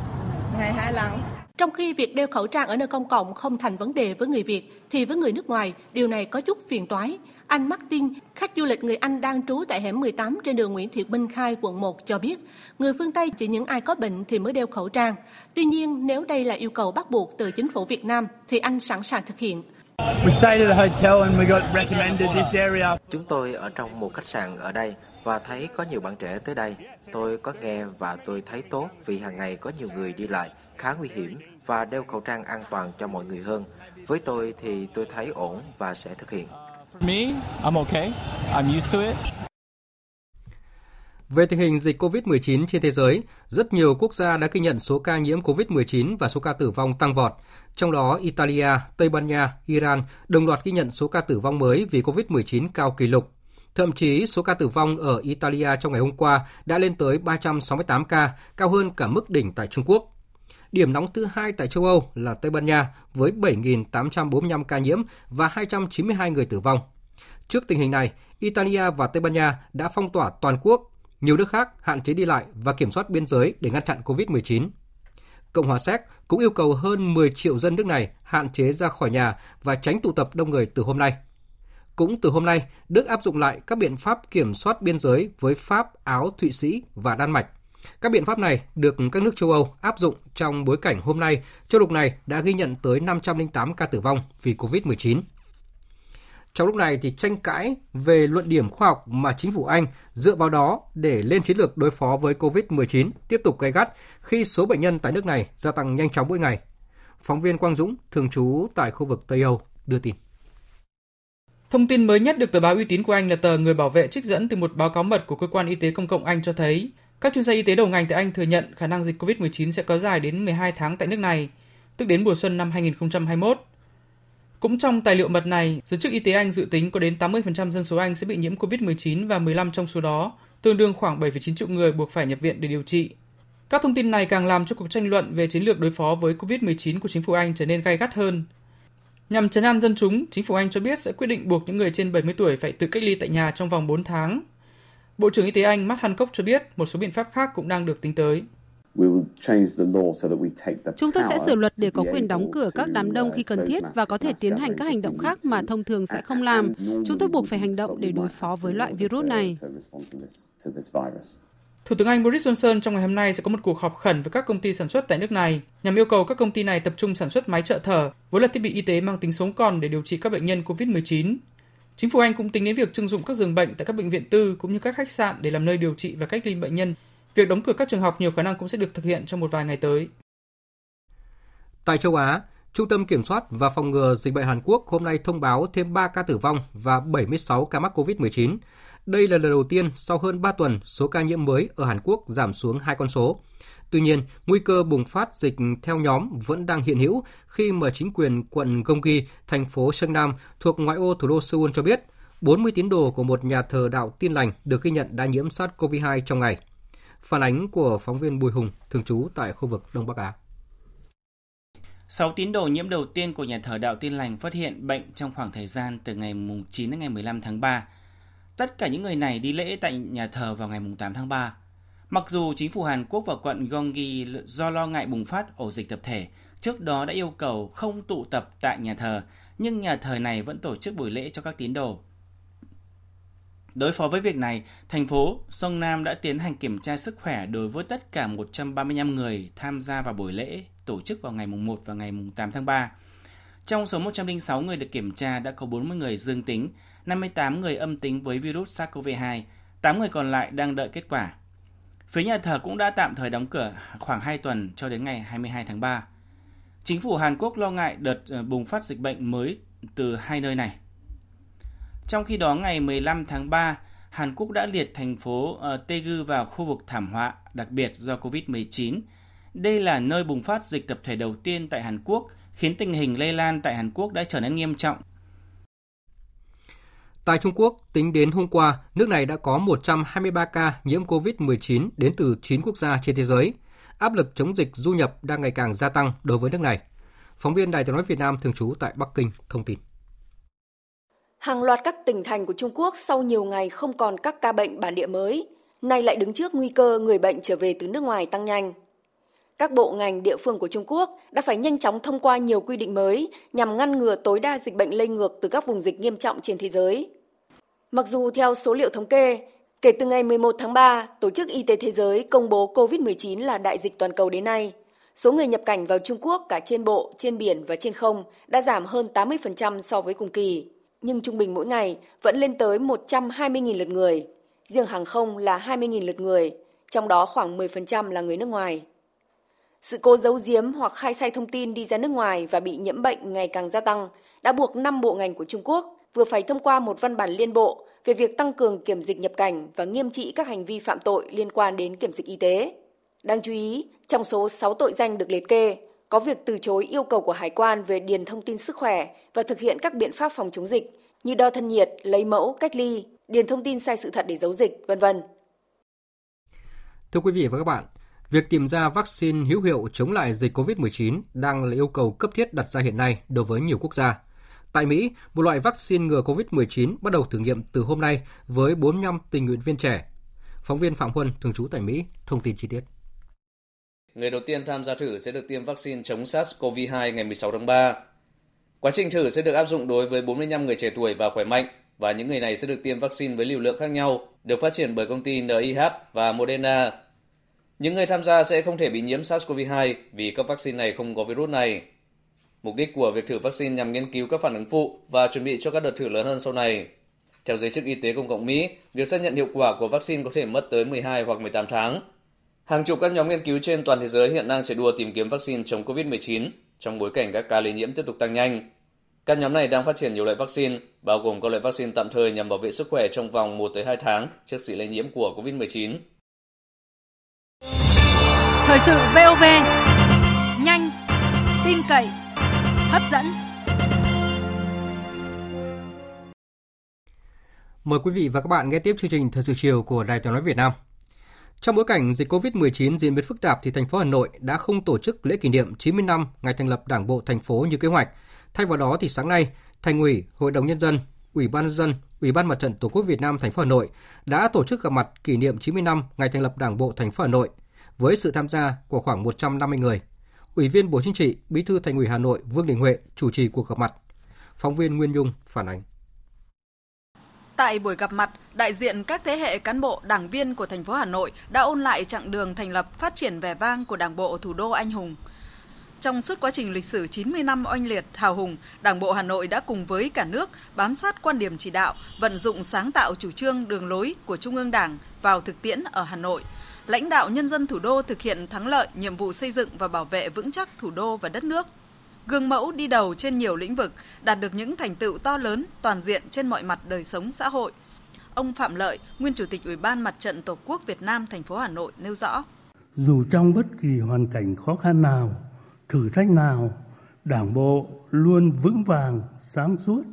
ngày hai lần. Trong khi việc đeo khẩu trang ở nơi công cộng không thành vấn đề với người Việt, thì với người nước ngoài, điều này có chút phiền toái. Anh Martin, khách du lịch người Anh đang trú tại hẻm mười tám trên đường Nguyễn Thiệu Minh Khai, quận một cho biết, người phương Tây chỉ những ai có bệnh thì mới đeo khẩu trang. Tuy nhiên, nếu đây là yêu cầu bắt buộc từ chính phủ Việt Nam, thì anh sẵn sàng thực hiện. Chúng tôi ở trong một khách sạn ở đây và thấy có nhiều bạn trẻ tới đây. Tôi có nghe và tôi thấy tốt vì hàng ngày có nhiều người đi lại khá nguy hiểm và đeo khẩu trang an toàn cho mọi người hơn. Với tôi thì tôi thấy ổn và sẽ thực hiện. Về tình hình dịch covid mười chín trên thế giới, rất nhiều quốc gia đã ghi nhận số ca nhiễm covid mười chín và số ca tử vong tăng vọt. Trong đó, Italia, Tây Ban Nha, Iran đồng loạt ghi nhận số ca tử vong mới vì covid mười chín cao kỷ lục. Thậm chí, số ca tử vong ở Italia trong ngày hôm qua đã lên tới ba trăm sáu mươi tám ca, cao hơn cả mức đỉnh tại Trung Quốc. Điểm nóng thứ hai tại châu Âu là Tây Ban Nha với bảy nghìn tám trăm bốn mươi lăm ca nhiễm và hai trăm chín mươi hai người tử vong. Trước tình hình này, Italia và Tây Ban Nha đã phong tỏa toàn quốc, nhiều nước khác hạn chế đi lại và kiểm soát biên giới để ngăn chặn covid mười chín. Cộng hòa Séc cũng yêu cầu hơn mười triệu dân nước này hạn chế ra khỏi nhà và tránh tụ tập đông người từ hôm nay. Cũng từ hôm nay, Đức áp dụng lại các biện pháp kiểm soát biên giới với Pháp, Áo, Thụy Sĩ và Đan Mạch. Các biện pháp này được các nước châu Âu áp dụng trong bối cảnh hôm nay, châu lục này đã ghi nhận tới năm trăm lẻ tám ca tử vong vì covid mười chín. Trong lúc này, thì tranh cãi về luận điểm khoa học mà chính phủ Anh dựa vào đó để lên chiến lược đối phó với covid mười chín tiếp tục gay gắt khi số bệnh nhân tại nước này gia tăng nhanh chóng mỗi ngày. Phóng viên Quang Dũng, thường trú tại khu vực Tây Âu, đưa tin. Thông tin mới nhất được tờ báo uy tín của Anh là tờ Người Bảo Vệ trích dẫn từ một báo cáo mật của Cơ quan Y tế Công cộng Anh cho thấy, các chuyên gia y tế đầu ngành tại Anh thừa nhận khả năng dịch covid mười chín sẽ kéo dài đến mười hai tháng tại nước này, tức đến mùa xuân năm hai không hai mốt. Cũng trong tài liệu mật này, giới chức y tế Anh dự tính có đến tám mươi phần trăm dân số Anh sẽ bị nhiễm covid mười chín và mười lăm trong số đó, tương đương khoảng bảy phẩy chín triệu người buộc phải nhập viện để điều trị. Các thông tin này càng làm cho cuộc tranh luận về chiến lược đối phó với covid mười chín của chính phủ Anh trở nên gay gắt hơn. Nhằm trấn an dân chúng, chính phủ Anh cho biết sẽ quyết định buộc những người trên bảy mươi tuổi phải tự cách ly tại nhà trong vòng bốn tháng. Bộ trưởng Y tế Anh Matt Hancock cho biết một số biện pháp khác cũng đang được tính tới. Chúng tôi sẽ sửa luật để có quyền đóng cửa các đám đông khi cần thiết và có thể tiến hành các hành động khác mà thông thường sẽ không làm. Chúng tôi buộc phải hành động để đối phó với loại virus này. Thủ tướng Anh Boris Johnson trong ngày hôm nay sẽ có một cuộc họp khẩn với các công ty sản xuất tại nước này nhằm yêu cầu các công ty này tập trung sản xuất máy trợ thở, vốn là thiết bị y tế mang tính sống còn để điều trị các bệnh nhân covid mười chín. Chính phủ Anh cũng tính đến việc trưng dụng các giường bệnh tại các bệnh viện tư cũng như các khách sạn để làm nơi điều trị và cách ly bệnh nhân. Việc đóng cửa các trường học nhiều khả năng cũng sẽ được thực hiện trong một vài ngày tới. Tại châu Á, Trung tâm Kiểm soát và Phòng ngừa Dịch bệnh Hàn Quốc hôm nay thông báo thêm ba ca tử vong và bảy mươi sáu ca mắc covid mười chín. Đây là lần đầu tiên sau hơn ba tuần số ca nhiễm mới ở Hàn Quốc giảm xuống hai con số. Tuy nhiên, nguy cơ bùng phát dịch theo nhóm vẫn đang hiện hữu khi mà chính quyền quận Gyeonggi, thành phố Seongnam thuộc ngoại ô thủ đô Seoul cho biết bốn mươi tín đồ của một nhà thờ đạo Tin lành được ghi nhận đã nhiễm SARS-xê o vê hai trong ngày. Phản ánh của phóng viên Bùi Hùng, thường trú tại khu vực Đông Bắc Á. sáu tín đồ nhiễm đầu tiên của nhà thờ đạo Tin lành phát hiện bệnh trong khoảng thời gian từ ngày chín đến ngày mười lăm tháng ba. Tất cả những người này đi lễ tại nhà thờ vào ngày tám tháng ba. Mặc dù chính phủ Hàn Quốc và quận Gyeonggi do lo ngại bùng phát ổ dịch tập thể, trước đó đã yêu cầu không tụ tập tại nhà thờ, nhưng nhà thờ này vẫn tổ chức buổi lễ cho các tín đồ. Đối phó với việc này, thành phố Seongnam đã tiến hành kiểm tra sức khỏe đối với tất cả một trăm ba mươi lăm người tham gia vào buổi lễ tổ chức vào ngày mùng một và ngày tám tháng ba. Trong số một trăm lẻ sáu người được kiểm tra đã có bốn mươi người dương tính, năm mươi tám người âm tính với virus SARS-xê o vê hai, tám người còn lại đang đợi kết quả. Phía nhà thờ cũng đã tạm thời đóng cửa khoảng hai tuần cho đến ngày hai mươi hai tháng ba. Chính phủ Hàn Quốc lo ngại đợt bùng phát dịch bệnh mới từ hai nơi này. Trong khi đó, ngày mười lăm tháng ba, Hàn Quốc đã liệt thành phố Daegu vào khu vực thảm họa đặc biệt do covid mười chín. Đây là nơi bùng phát dịch tập thể đầu tiên tại Hàn Quốc, khiến tình hình lây lan tại Hàn Quốc đã trở nên nghiêm trọng. Tại Trung Quốc, tính đến hôm qua, nước này đã có một trăm hai mươi ba ca nhiễm covid mười chín đến từ chín quốc gia trên thế giới. Áp lực chống dịch du nhập đang ngày càng gia tăng đối với nước này. Phóng viên Đài Tiếng nói Việt Nam thường trú tại Bắc Kinh thông tin. Hàng loạt các tỉnh thành của Trung Quốc sau nhiều ngày không còn các ca bệnh bản địa mới, nay lại đứng trước nguy cơ người bệnh trở về từ nước ngoài tăng nhanh. Các bộ ngành địa phương của Trung Quốc đã phải nhanh chóng thông qua nhiều quy định mới nhằm ngăn ngừa tối đa dịch bệnh lây ngược từ các vùng dịch nghiêm trọng trên thế giới. Mặc dù theo số liệu thống kê, kể từ ngày mười một tháng ba, Tổ chức Y tế Thế giới công bố cô vít mười chín là đại dịch toàn cầu đến nay, số người nhập cảnh vào Trung Quốc cả trên bộ, trên biển và trên không đã giảm hơn tám mươi phần trăm so với cùng kỳ, nhưng trung bình mỗi ngày vẫn lên tới một trăm hai mươi nghìn lượt người, riêng hàng không là hai mươi nghìn lượt người, trong đó khoảng mười phần trăm là người nước ngoài. Sự cố giấu giếm hoặc khai sai thông tin đi ra nước ngoài và bị nhiễm bệnh ngày càng gia tăng đã buộc năm bộ ngành của Trung Quốc vừa phải thông qua một văn bản liên bộ về việc tăng cường kiểm dịch nhập cảnh và nghiêm trị các hành vi phạm tội liên quan đến kiểm dịch y tế. Đáng chú ý, trong số sáu tội danh được liệt kê, có việc từ chối yêu cầu của hải quan về điền thông tin sức khỏe và thực hiện các biện pháp phòng chống dịch như đo thân nhiệt, lấy mẫu, cách ly, điền thông tin sai sự thật để giấu dịch, vân vân. Thưa quý vị và các bạn, việc tìm ra vaccine hữu hiệu chống lại dịch cô vít mười chín đang là yêu cầu cấp thiết đặt ra hiện nay đối với nhiều quốc gia. Tại Mỹ, một loại vaccine ngừa cô vít mười chín bắt đầu thử nghiệm từ hôm nay với bốn mươi lăm tình nguyện viên trẻ. Phóng viên Phạm Huân, thường trú tại Mỹ, thông tin chi tiết. Người đầu tiên tham gia thử sẽ được tiêm vaccine chống SARS-xê o vê hai ngày mười sáu tháng ba. Quá trình thử sẽ được áp dụng đối với bốn mươi lăm người trẻ tuổi và khỏe mạnh, và những người này sẽ được tiêm vaccine với liều lượng khác nhau, được phát triển bởi công ty en i hát và Moderna. Những người tham gia sẽ không thể bị nhiễm SARS-xê o vê hai vì các vaccine này không có virus này. Mục đích của việc thử vaccine nhằm nghiên cứu các phản ứng phụ và chuẩn bị cho các đợt thử lớn hơn sau này. Theo giới chức y tế công cộng Mỹ, việc xác nhận hiệu quả của vaccine có thể mất tới mười hai hoặc mười tám tháng. Hàng chục các nhóm nghiên cứu trên toàn thế giới hiện đang chạy đua tìm kiếm vaccine chống cô vít mười chín trong bối cảnh các ca lây nhiễm tiếp tục tăng nhanh. Các nhóm này đang phát triển nhiều loại vaccine, bao gồm các loại vaccine tạm thời nhằm bảo vệ sức khỏe trong vòng một đến hai tháng trước sự lây nhiễm của cô vít mười chín. Thời sự vê o vê, nhanh, tin cậy, hấp dẫn. Mời quý vị và các bạn nghe tiếp chương trình Thời sự chiều của Đài Tiếng nói Việt Nam. Trong bối cảnh dịch cô vít mười chín diễn biến phức tạp thì thành phố Hà Nội đã không tổ chức lễ kỷ niệm chín mươi năm ngày thành lập Đảng bộ thành phố như kế hoạch. Thay vào đó thì sáng nay, Thành ủy, Hội đồng nhân dân, Ủy ban nhân dân, Ủy ban Mặt trận Tổ quốc Việt Nam thành phố Hà Nội đã tổ chức gặp mặt kỷ niệm chín mươi năm ngày thành lập Đảng bộ thành phố Hà Nội với sự tham gia của khoảng một trăm năm mươi người. Ủy viên Bộ Chính trị, Bí thư Thành ủy Hà Nội Vương Đình Huệ chủ trì cuộc gặp mặt. Phóng viên Nguyên Dung phản ánh. Tại buổi gặp mặt, đại diện các thế hệ cán bộ, đảng viên của thành phố Hà Nội đã ôn lại chặng đường thành lập, phát triển vẻ vang của Đảng bộ thủ đô anh hùng. Trong suốt quá trình lịch sử chín mươi năm oanh liệt, hào hùng, Đảng bộ Hà Nội đã cùng với cả nước bám sát quan điểm chỉ đạo, vận dụng sáng tạo chủ trương đường lối của Trung ương Đảng vào thực tiễn ở Hà Nội. Lãnh đạo nhân dân thủ đô thực hiện thắng lợi nhiệm vụ xây dựng và bảo vệ vững chắc thủ đô và đất nước. Gương mẫu đi đầu trên nhiều lĩnh vực, đạt được những thành tựu to lớn, toàn diện trên mọi mặt đời sống xã hội. Ông Phạm Lợi, nguyên Chủ tịch Ủy ban Mặt trận Tổ quốc Việt Nam thành phố Hà Nội nêu rõ: Dù trong bất kỳ hoàn cảnh khó khăn nào, thử thách nào, Đảng bộ luôn vững vàng, sáng suốt,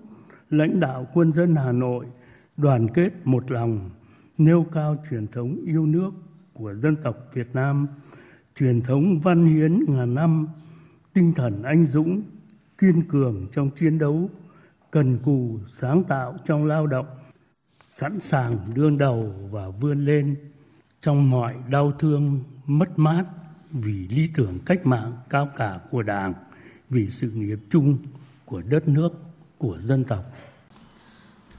lãnh đạo quân dân Hà Nội đoàn kết một lòng, nêu cao truyền thống yêu nước của dân tộc Việt Nam, truyền thống văn hiến ngàn năm, tinh thần anh dũng, kiên cường trong chiến đấu, cần cù sáng tạo trong lao động, sẵn sàng đương đầu và vươn lên trong mọi đau thương, mất mát vì lý tưởng cách mạng cao cả của Đảng, vì sự nghiệp chung của đất nước, của dân tộc.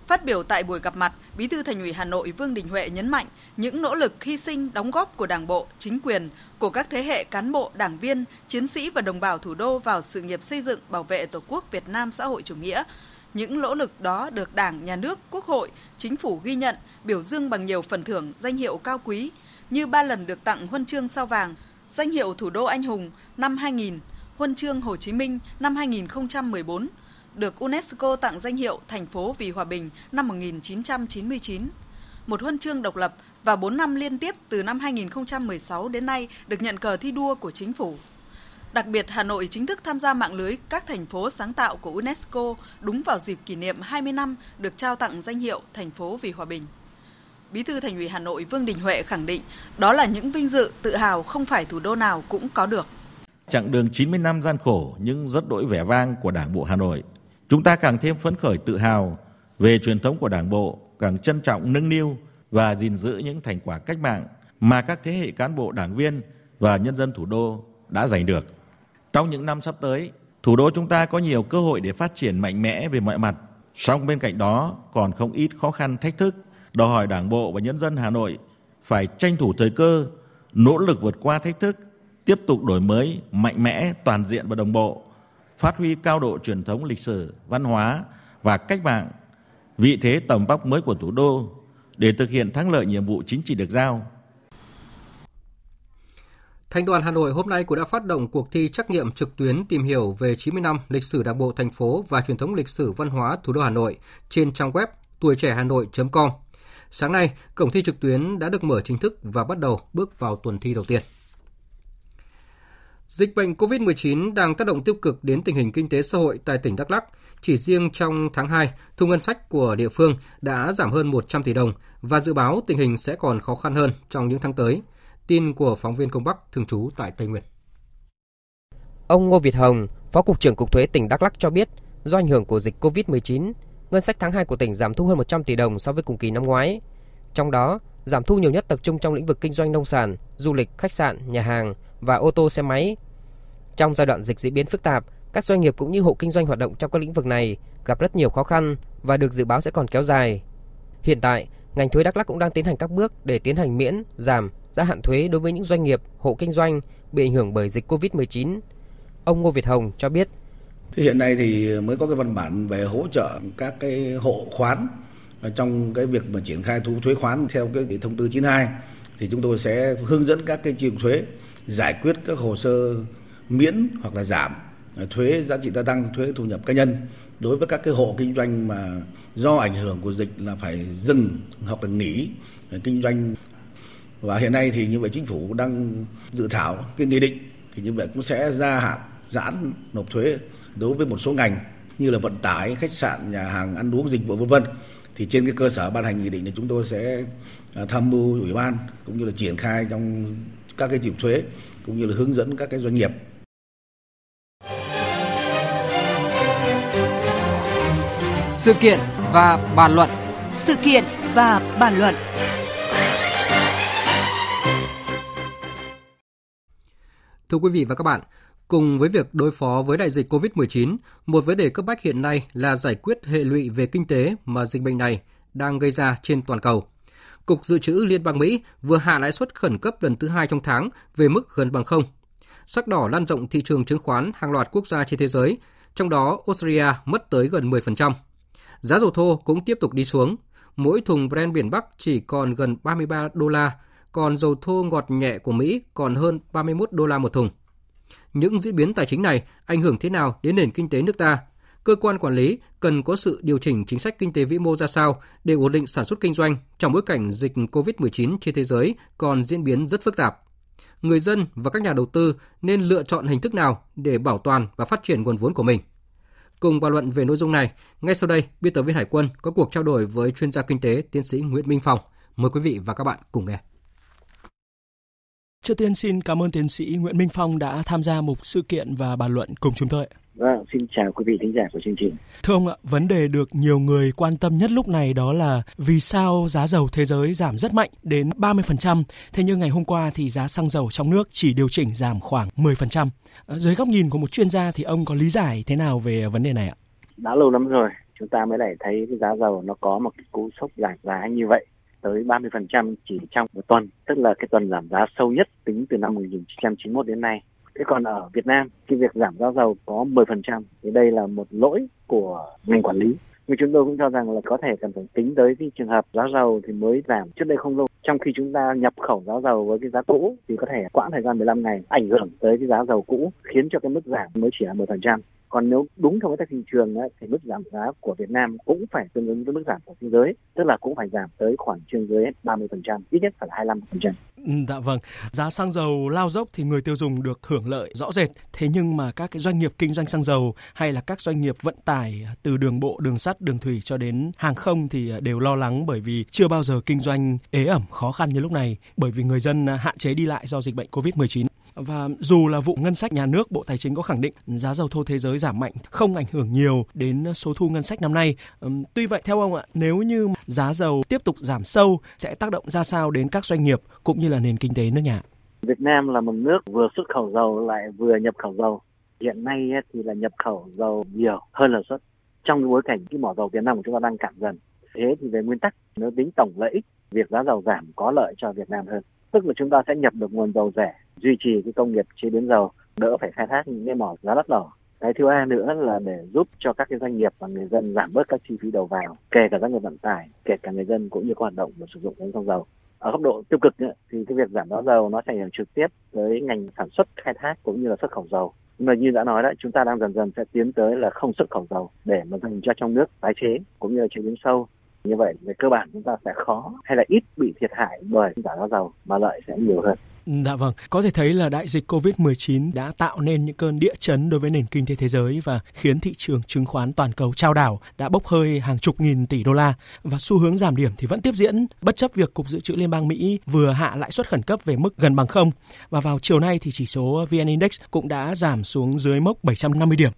Phát biểu tại buổi gặp mặt, Bí thư Thành ủy Hà Nội Vương Đình Huệ nhấn mạnh những nỗ lực hy sinh đóng góp của Đảng bộ, chính quyền, của các thế hệ cán bộ, đảng viên, chiến sĩ và đồng bào thủ đô vào sự nghiệp xây dựng, bảo vệ Tổ quốc Việt Nam xã hội chủ nghĩa. Những nỗ lực đó được Đảng, Nhà nước, Quốc hội, Chính phủ ghi nhận, biểu dương bằng nhiều phần thưởng, danh hiệu cao quý như ba lần được tặng Huân chương Sao vàng, danh hiệu Thủ đô Anh hùng năm hai không không không, Huân chương Hồ Chí Minh năm hai không một bốn. Được UNESCO tặng danh hiệu Thành phố vì Hòa bình năm một nghìn chín trăm chín mươi chín, một huân chương độc lập và bốn năm liên tiếp từ năm hai không một sáu đến nay được nhận cờ thi đua của chính phủ. Đặc biệt, Hà Nội chính thức tham gia mạng lưới các thành phố sáng tạo của UNESCO đúng vào dịp kỷ niệm hai mươi năm được trao tặng danh hiệu Thành phố vì Hòa bình. Bí thư Thành ủy Hà Nội Vương Đình Huệ khẳng định đó là những vinh dự tự hào không phải thủ đô nào cũng có được. Chặng đường chín mươi năm gian khổ nhưng rất đổi vẻ vang của Đảng bộ Hà Nội. Chúng ta càng thêm phấn khởi tự hào về truyền thống của Đảng bộ, càng trân trọng nâng niu và gìn giữ những thành quả cách mạng mà các thế hệ cán bộ, đảng viên và nhân dân thủ đô đã giành được. Trong những năm sắp tới, thủ đô chúng ta có nhiều cơ hội để phát triển mạnh mẽ về mọi mặt. Song bên cạnh đó còn không ít khó khăn thách thức, đòi hỏi Đảng bộ và nhân dân Hà Nội phải tranh thủ thời cơ, nỗ lực vượt qua thách thức, tiếp tục đổi mới mạnh mẽ, toàn diện và đồng bộ, phát huy cao độ truyền thống lịch sử, văn hóa và cách mạng, vị thế tầm vóc mới của thủ đô để thực hiện thắng lợi nhiệm vụ chính trị được giao. Thành đoàn Hà Nội hôm nay cũng đã phát động cuộc thi trắc nghiệm trực tuyến tìm hiểu về chín mươi năm lịch sử Đảng bộ thành phố và truyền thống lịch sử văn hóa thủ đô Hà Nội trên trang web tuổi trẻ hà nội chấm com. Sáng nay, cổng thi trực tuyến đã được mở chính thức và bắt đầu bước vào tuần thi đầu tiên. Dịch bệnh covid mười chín đang tác động tiêu cực đến tình hình kinh tế xã hội tại tỉnh Đắk Lắk. Chỉ riêng trong tháng hai, thu ngân sách của địa phương đã giảm hơn một trăm tỷ đồng và dự báo tình hình sẽ còn khó khăn hơn trong những tháng tới. Tin của phóng viên Công Bắc thường trú tại Tây Nguyên. Ông Ngô Việt Hồng, Phó Cục trưởng Cục Thuế tỉnh Đắk Lắk cho biết, do ảnh hưởng của dịch covid mười chín, ngân sách tháng hai của tỉnh giảm thu hơn một trăm tỷ đồng so với cùng kỳ năm ngoái. Trong đó, giảm thu nhiều nhất tập trung trong lĩnh vực kinh doanh nông sản, du lịch, khách sạn, nhà hàng và ô tô xe máy. Trong giai đoạn dịch diễn biến phức tạp, các doanh nghiệp cũng như hộ kinh doanh hoạt động trong các lĩnh vực này gặp rất nhiều khó khăn và được dự báo sẽ còn kéo dài. Hiện tại, ngành thuế Đắk Lắk cũng đang tiến hành các bước để tiến hành miễn, giảm, gia hạn thuế đối với những doanh nghiệp, hộ kinh doanh bị ảnh hưởng bởi dịch covid mười chín. Ông Ngô Việt Hồng cho biết. Thì hiện nay thì mới có cái văn bản về hỗ trợ các cái hộ khoán trong cái việc mà triển khai thu thuế khoán theo cái thông tư chín mươi hai, thì chúng tôi sẽ hướng dẫn các cái chi cục thuế giải quyết các hồ sơ miễn hoặc là giảm thuế giá trị gia tăng, thuế thu nhập cá nhân đối với các cái hộ kinh doanh mà do ảnh hưởng của dịch là phải dừng hoặc là nghỉ kinh doanh. Và hiện nay thì như vậy chính phủ đang dự thảo cái nghị định thì như vậy cũng sẽ gia hạn giãn nộp thuế đối với một số ngành như là vận tải, khách sạn, nhà hàng, ăn uống, dịch vụ vân vân. Thì trên cái cơ sở ban hành nghị định thì chúng tôi sẽ tham mưu ủy ban cũng như là triển khai trong các cái chịu thuế cũng như là hướng dẫn các cái doanh nghiệp. Sự kiện và bàn luận. Sự kiện và bàn luận. Thưa quý vị và các bạn, cùng với việc đối phó với đại dịch covid mười chín, một vấn đề cấp bách hiện nay là giải quyết hệ lụy về kinh tế mà dịch bệnh này đang gây ra trên toàn cầu. Cục Dự trữ Liên bang Mỹ vừa hạ lãi suất khẩn cấp lần thứ hai trong tháng về mức gần bằng không. Sắc đỏ lan rộng thị trường chứng khoán hàng loạt quốc gia trên thế giới, trong đó Australia mất tới gần mười phần trăm. Giá dầu thô cũng tiếp tục đi xuống. Mỗi thùng Brent miền Bắc chỉ còn gần ba mươi ba đô la, còn dầu thô ngọt nhẹ của Mỹ còn hơn ba mươi mốt đô la một thùng. Những diễn biến tài chính này ảnh hưởng thế nào đến nền kinh tế nước ta? Cơ quan quản lý cần có sự điều chỉnh chính sách kinh tế vĩ mô ra sao để ổn định sản xuất kinh doanh trong bối cảnh dịch covid mười chín trên thế giới còn diễn biến rất phức tạp. Người dân và các nhà đầu tư nên lựa chọn hình thức nào để bảo toàn và phát triển nguồn vốn của mình? Cùng bàn luận về nội dung này, ngay sau đây, biên tập viên Hải Quân có cuộc trao đổi với chuyên gia kinh tế tiến sĩ Nguyễn Minh Phong. Mời quý vị và các bạn cùng nghe. Trước tiên xin cảm ơn tiến sĩ Nguyễn Minh Phong đã tham gia mục sự kiện và bàn luận cùng chúng tôi. Vâng, xin chào quý vị thính giả của chương trình. Thưa ông ạ, vấn đề được nhiều người quan tâm nhất lúc này đó là vì sao giá dầu thế giới giảm rất mạnh đến ba mươi phần trăm, thế nhưng ngày hôm qua thì giá xăng dầu trong nước chỉ điều chỉnh giảm khoảng mười phần trăm. Dưới góc nhìn của một chuyên gia thì ông có lý giải thế nào về vấn đề này ạ? Đã lâu lắm rồi, chúng ta mới lại thấy cái giá dầu nó có một cú sốc giảm giá như vậy, tới ba mươi phần trăm chỉ trong một tuần, tức là cái tuần giảm giá sâu nhất tính từ năm một nghìn chín trăm chín mươi mốt đến nay. Thế còn ở Việt Nam, cái việc giảm giá dầu có mười phần trăm, thì đây là một lỗi của ngành quản lý. Nhưng chúng tôi cũng cho rằng là có thể cần phải tính tới cái trường hợp giá dầu thì mới giảm trước đây không lâu. Trong khi chúng ta nhập khẩu giá dầu với cái giá cũ thì có thể quãng thời gian mười lăm ngày ảnh hưởng tới cái giá dầu cũ khiến cho cái mức giảm mới chỉ là mười phần trăm. Còn nếu đúng theo các thị trường ấy, thì mức giảm giá của Việt Nam cũng phải tương ứng với mức giảm của thế giới, tức là cũng phải giảm tới khoảng trên dưới ba mươi phần trăm, ít nhất phải là hai mươi lăm phần trăm. Dạ vâng, giá xăng dầu lao dốc thì người tiêu dùng được hưởng lợi rõ rệt, thế nhưng mà các cái doanh nghiệp kinh doanh xăng dầu hay là các doanh nghiệp vận tải từ đường bộ, đường sắt, đường thủy cho đến hàng không thì đều lo lắng bởi vì chưa bao giờ kinh doanh ế ẩm khó khăn như lúc này, bởi vì người dân hạn chế đi lại do dịch bệnh covid mười chín. Và dù là vụ ngân sách nhà nước, Bộ Tài chính có khẳng định giá dầu thô thế giới giảm mạnh không ảnh hưởng nhiều đến số thu ngân sách năm nay. Tuy vậy, theo ông ạ, nếu như giá dầu tiếp tục giảm sâu sẽ tác động ra sao đến các doanh nghiệp cũng như là nền kinh tế nước nhà? Việt Nam là một nước vừa xuất khẩu dầu lại vừa nhập khẩu dầu. Hiện nay thì là nhập khẩu dầu nhiều hơn là xuất. Trong bối cảnh cái mỏ dầu Việt Nam của chúng ta đang cạn dần. Thế thì về nguyên tắc, nếu tính tổng lợi ích, việc giá dầu giảm có lợi cho Việt Nam hơn. Tức là chúng ta sẽ nhập được nguồn dầu rẻ, duy trì cái công nghiệp chế biến dầu, đỡ phải khai thác những cái mỏ giá đắt đỏ. Cái thứ hai nữa là để giúp cho các cái doanh nghiệp và người dân giảm bớt các chi phí đầu vào, kể cả doanh nghiệp vận tải, kể cả người dân cũng như hoạt động và sử dụng cái xăng dầu. Ở góc độ tiêu cực nữa, thì cái việc giảm giá dầu nó sẽ ảnh hưởng trực tiếp tới ngành sản xuất, khai thác cũng như là xuất khẩu dầu. Mà như đã nói đấy, chúng ta đang dần dần sẽ tiến tới là không xuất khẩu dầu để mà dành cho trong nước tái chế cũng như là chế biến sâu. Như vậy về cơ bản chúng ta sẽ khó hay là ít bị thiệt hại bởi giảm giá dầu mà lợi sẽ nhiều hơn. Dạ vâng, có thể thấy là đại dịch covid mười chín đã tạo nên những cơn địa chấn đối với nền kinh tế thế giới và khiến thị trường chứng khoán toàn cầu chao đảo, đã bốc hơi hàng chục nghìn tỷ đô la và xu hướng giảm điểm thì vẫn tiếp diễn bất chấp việc Cục Dự trữ Liên bang Mỹ vừa hạ lãi suất khẩn cấp về mức gần bằng không và vào chiều nay thì chỉ số vê en Index cũng đã giảm xuống dưới mốc bảy trăm năm mươi điểm.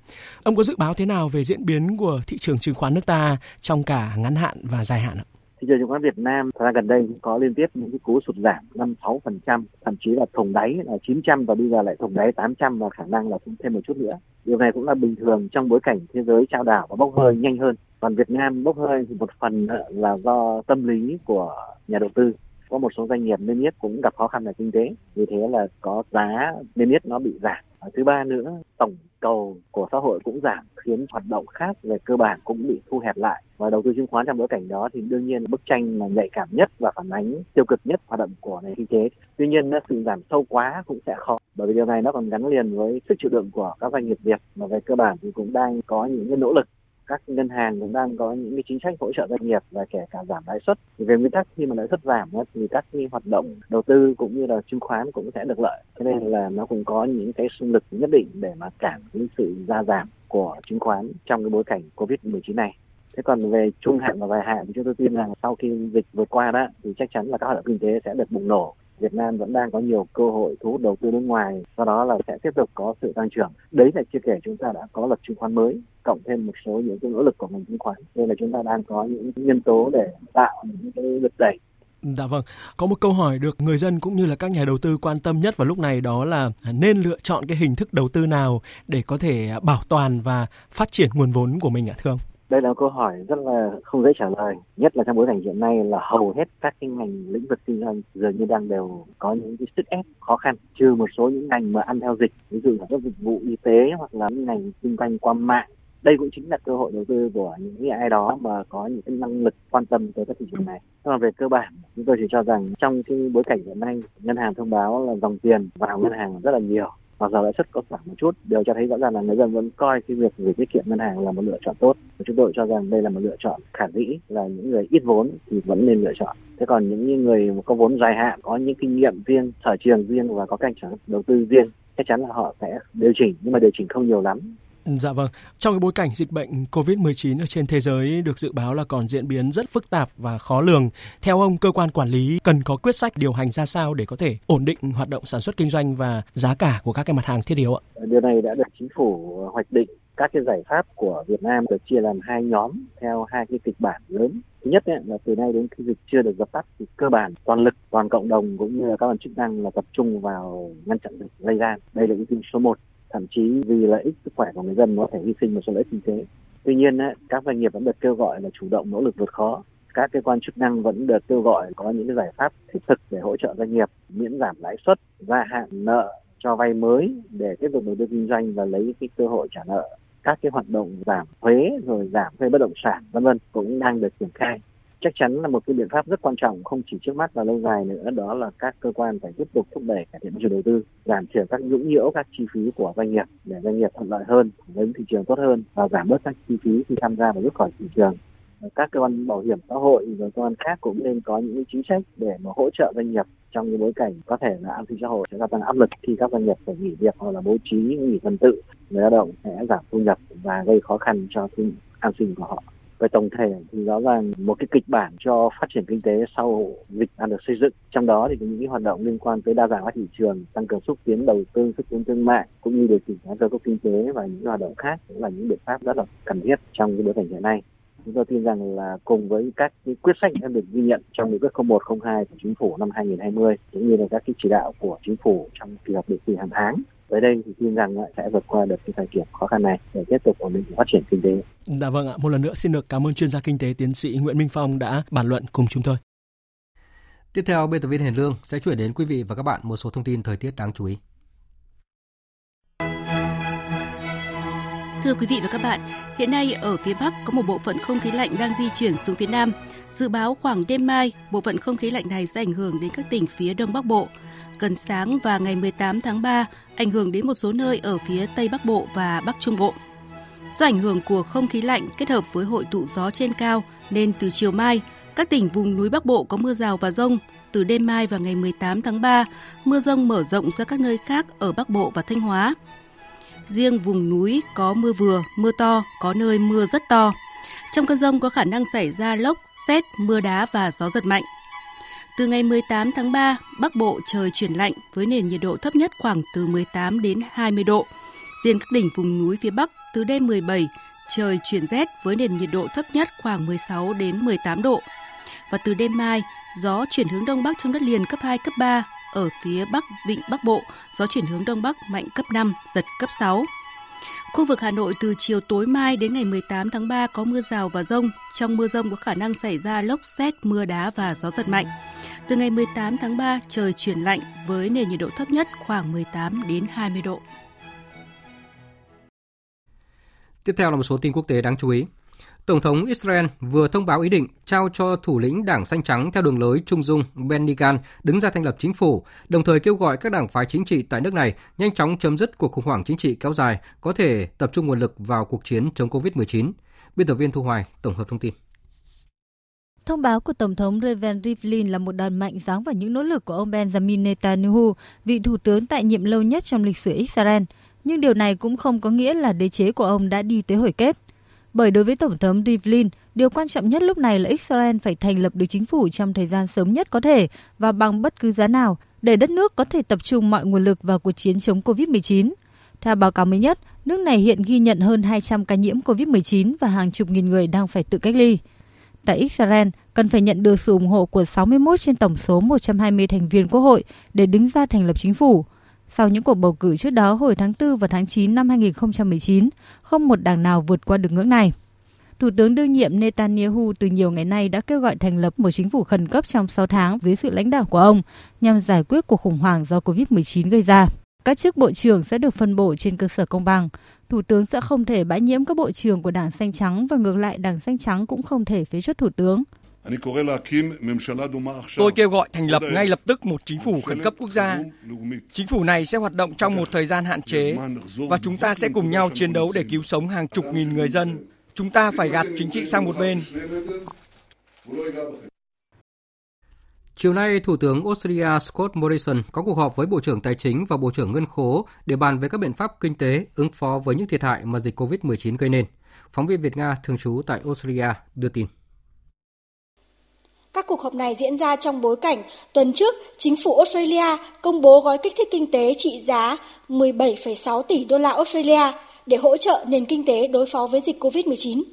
Ông có dự báo thế nào về diễn biến của thị trường chứng khoán nước ta trong cả ngắn hạn và dài hạn ạ? Thị trường chứng khoán Việt Nam thời gian gần đây cũng có liên tiếp những cái cú sụt giảm năm sáu phần trăm, thậm chí là thủng đáy là chín trăm và bây giờ lại thủng đáy tám trăm và khả năng là cũng thêm một chút nữa. Điều này cũng là bình thường trong bối cảnh thế giới chao đảo và bốc hơi nhanh hơn. Còn Việt Nam bốc hơi thì một phần là do tâm lý của nhà đầu tư. Có một số doanh nghiệp niêm yết cũng gặp khó khăn về kinh tế, vì thế là có giá niêm yết nó bị giảm. Thứ ba nữa, tổng cầu của xã hội cũng giảm khiến hoạt động khác về cơ bản cũng bị thu hẹp lại. Và đầu tư chứng khoán trong bối cảnh đó thì đương nhiên là bức tranh mà nhạy cảm nhất và phản ánh tiêu cực nhất hoạt động của nền kinh tế. Tuy nhiên sự giảm sâu quá cũng sẽ khó, bởi vì điều này nó còn gắn liền với sức chịu đựng của các doanh nghiệp Việt mà về cơ bản thì cũng đang có những cái nỗ lực. Các ngân hàng cũng đang có những cái chính sách hỗ trợ doanh nghiệp và kể cả giảm lãi suất. Thì về nguyên tắc khi mà lãi suất giảm thì các hoạt động đầu tư cũng như là chứng khoán cũng sẽ được lợi. Cho nên là nó cũng có những cái xung lực nhất định để mà cản cái sự gia giảm của chứng khoán trong cái bối cảnh covid mười chín này. Thế còn về trung hạn và dài hạn thì chúng tôi tin rằng sau khi dịch vượt qua đó thì chắc chắn là các hoạt động kinh tế sẽ được bùng nổ. Việt Nam vẫn đang có nhiều cơ hội thu hút đầu tư nước ngoài, do đó là sẽ tiếp tục có sự tăng trưởng. Đấy là chưa kể chúng ta đã có luật chứng khoán mới, cộng thêm một số những cái nỗ lực của ngành chứng khoán, nên là chúng ta đang có những nhân tố để tạo những cái lực đẩy. Dạ vâng, có một câu hỏi được người dân cũng như là các nhà đầu tư quan tâm nhất vào lúc này, đó là nên lựa chọn cái hình thức đầu tư nào để có thể bảo toàn và phát triển nguồn vốn của mình ạ thưa ông? Đây là một câu hỏi rất là không dễ trả lời, nhất là trong bối cảnh hiện nay là hầu hết các cái ngành lĩnh vực kinh doanh dường như đang đều có những cái sức ép khó khăn, trừ một số những ngành mà ăn theo dịch, ví dụ là các dịch vụ y tế hoặc là những ngành kinh doanh qua mạng. Đây cũng chính là cơ hội đầu tư của những ai đó mà có những cái năng lực quan tâm tới các thị trường này. Nhưng mà về cơ bản, chúng tôi chỉ cho rằng trong cái bối cảnh hiện nay, ngân hàng thông báo là dòng tiền vào ngân hàng rất là nhiều. Mặc dù lãi suất có giảm một chút, điều cho thấy rõ ràng là người dân vẫn coi cái việc gửi tiết kiệm ngân hàng là một lựa chọn tốt. Chúng tôi cho rằng đây là một lựa chọn khả dĩ, là những người ít vốn thì vẫn nên lựa chọn. Thế còn những người có vốn dài hạn, có những kinh nghiệm riêng, sở trường riêng và có cách đầu tư riêng, chắc chắn là họ sẽ điều chỉnh, nhưng mà điều chỉnh không nhiều lắm. Dạ vâng, trong cái bối cảnh dịch bệnh covid mười chín ở trên thế giới được dự báo là còn diễn biến rất phức tạp và khó lường, theo ông cơ quan quản lý cần có quyết sách điều hành ra sao để có thể ổn định hoạt động sản xuất kinh doanh và giá cả của các cái mặt hàng thiết yếu ạ? Điều này đã được chính phủ hoạch định. Các cái giải pháp của Việt Nam được chia làm hai nhóm theo hai cái kịch bản lớn. Thứ nhất ấy, là từ nay đến khi dịch chưa được dập tắt thì cơ bản toàn lực, toàn cộng đồng cũng như là các ngành chức năng là tập trung vào ngăn chặn dịch lây lan. Đây là ưu tiên số một. Thậm chí vì lợi ích sức khỏe của người dân có thể hy sinh một số lợi ích kinh tế. Tuy nhiên, các doanh nghiệp vẫn được kêu gọi là chủ động nỗ lực vượt khó. Các cơ quan chức năng vẫn được kêu gọi có những giải pháp thiết thực để hỗ trợ doanh nghiệp, miễn giảm lãi suất, gia hạn nợ cho vay mới để tiếp tục đầu tư kinh doanh và lấy cái cơ hội trả nợ. Các cái hoạt động giảm thuế, rồi giảm thuế bất động sản, vân vân cũng đang được triển khai. Chắc chắn là một cái biện pháp rất quan trọng không chỉ trước mắt và lâu dài nữa, đó là các cơ quan phải tiếp tục thúc đẩy cải thiện môi trường đầu tư, giảm thiểu các nhũng nhiễu, các chi phí của doanh nghiệp để doanh nghiệp thuận lợi hơn, đến thị trường tốt hơn và giảm bớt các chi phí khi tham gia và rút khỏi thị trường. Các cơ quan bảo hiểm xã hội và cơ quan khác cũng nên có những chính sách để mà hỗ trợ doanh nghiệp trong những bối cảnh có thể là an sinh xã hội sẽ gia tăng áp lực khi các doanh nghiệp phải nghỉ việc hoặc là bố trí nghỉ phần tự, người lao động sẽ giảm thu nhập và gây khó khăn cho an sinh của họ. Về tổng thể thì rõ ràng một cái kịch bản cho phát triển kinh tế sau dịch đang được xây dựng. Trong đó thì những hoạt động liên quan tới đa dạng hóa thị trường, tăng cường xúc tiến đầu tư, xúc tiến thương mại cũng như điều chỉnh cơ cấu kinh tế và những hoạt động khác cũng là những biện pháp rất là cần thiết trong cái bối cảnh hiện nay. Chúng tôi tin rằng là cùng với các cái quyết sách đã được ghi nhận trong nghị quyết không một không hai của Chính phủ năm hai nghìn không trăm hai mươi cũng như là các cái chỉ đạo của Chính phủ trong kỳ họp định kỳ hàng tháng, tới đây thì tin rằng sẽ vượt qua được cái thời điểm khó khăn này để tiếp tục ổn định phát triển kinh tế. Dạ vâng ạ, một lần nữa xin được cảm ơn chuyên gia kinh tế tiến sĩ Nguyễn Minh Phong đã bàn luận cùng chúng tôi. Tiếp theo, biên tập viên Hiền Lương sẽ chuyển đến quý vị và các bạn một số thông tin thời tiết đáng chú ý. Thưa quý vị và các bạn, hiện nay ở phía Bắc có một bộ phận không khí lạnh đang di chuyển xuống phía Nam. Dự báo khoảng đêm mai, bộ phận không khí lạnh này sẽ ảnh hưởng đến các tỉnh phía Đông Bắc Bộ. Gần sáng và ngày mười tám tháng ba, ảnh hưởng đến một số nơi ở phía Tây Bắc Bộ và Bắc Trung Bộ. Do ảnh hưởng của không khí lạnh kết hợp với hội tụ gió trên cao nên từ chiều mai, các tỉnh vùng núi Bắc Bộ có mưa rào và dông. Từ đêm mai và ngày mười tám tháng ba, mưa dông mở rộng ra các nơi khác ở Bắc Bộ và Thanh Hóa. Riêng vùng núi có mưa vừa, mưa to, có nơi mưa rất to. Trong cơn dông có khả năng xảy ra lốc, sét, mưa đá và gió giật mạnh. Từ ngày mười tám tháng ba, Bắc Bộ trời chuyển lạnh với nền nhiệt độ thấp nhất khoảng từ mười tám đến hai mươi độ. Riêng các tỉnh vùng núi phía Bắc từ đêm mười bảy, trời chuyển rét với nền nhiệt độ thấp nhất khoảng mười sáu đến mười tám độ. Và từ đêm mai, gió chuyển hướng Đông Bắc trong đất liền cấp hai, cấp ba. Ở phía Bắc Vịnh Bắc Bộ, gió chuyển hướng Đông Bắc mạnh cấp năm, giật cấp sáu. Khu vực Hà Nội từ chiều tối mai đến ngày mười tám tháng ba có mưa rào và dông. Trong mưa dông có khả năng xảy ra lốc sét, mưa đá và gió giật mạnh. Từ ngày mười tám tháng ba, trời chuyển lạnh với nền nhiệt độ thấp nhất khoảng mười tám đến hai mươi độ. Tiếp theo là một số tin quốc tế đáng chú ý. Tổng thống Israel vừa thông báo ý định trao cho thủ lĩnh Đảng Xanh Trắng theo đường lối trung dung Benny Gantz đứng ra thành lập chính phủ, đồng thời kêu gọi các đảng phái chính trị tại nước này nhanh chóng chấm dứt cuộc khủng hoảng chính trị kéo dài, có thể tập trung nguồn lực vào cuộc chiến chống covid mười chín. Biên tập viên Thu Hoài tổng hợp thông tin. Thông báo của Tổng thống Reuven Rivlin là một đòn mạnh giáng vào những nỗ lực của ông Benjamin Netanyahu, vị thủ tướng tại nhiệm lâu nhất trong lịch sử Israel. Nhưng điều này cũng không có nghĩa là đế chế của ông đã đi tới hồi kết. Bởi đối với Tổng thống Rivlin, điều quan trọng nhất lúc này là Israel phải thành lập được chính phủ trong thời gian sớm nhất có thể và bằng bất cứ giá nào để đất nước có thể tập trung mọi nguồn lực vào cuộc chiến chống covid mười chín. Theo báo cáo mới nhất, nước này hiện ghi nhận hơn hai trăm ca nhiễm covid mười chín và hàng chục nghìn người đang phải tự cách ly. Tại Israel, cần phải nhận được sự ủng hộ của sáu mươi mốt trên tổng số một trăm hai mươi thành viên quốc hội để đứng ra thành lập chính phủ. Sau những cuộc bầu cử trước đó hồi tháng tư và tháng chín năm hai nghìn không trăm mười chín, không một đảng nào vượt qua được ngưỡng này. Thủ tướng đương nhiệm Netanyahu từ nhiều ngày nay đã kêu gọi thành lập một chính phủ khẩn cấp trong sáu tháng dưới sự lãnh đạo của ông nhằm giải quyết cuộc khủng hoảng do covid mười chín gây ra. Các chức bộ trưởng sẽ được phân bổ trên cơ sở công bằng. Thủ tướng sẽ không thể bãi nhiệm các bộ trưởng của Đảng Xanh Trắng và ngược lại Đảng Xanh Trắng cũng không thể phế chốt thủ tướng. Tôi kêu gọi thành lập ngay lập tức một chính phủ khẩn cấp quốc gia. Chính phủ này sẽ hoạt động trong một thời gian hạn chế và chúng ta sẽ cùng nhau chiến đấu để cứu sống hàng chục nghìn người dân. Chúng ta phải gạt chính trị sang một bên. Chiều nay, Thủ tướng Australia Scott Morrison có cuộc họp với Bộ trưởng Tài chính và Bộ trưởng Ngân khố để bàn về các biện pháp kinh tế ứng phó với những thiệt hại mà dịch covid mười chín gây nên. Phóng viên Việt Nga thường trú tại Australia đưa tin. Các cuộc họp này diễn ra trong bối cảnh tuần trước, chính phủ Australia công bố gói kích thích kinh tế trị giá mười bảy phẩy sáu tỷ đô la Australia để hỗ trợ nền kinh tế đối phó với dịch covid mười chín.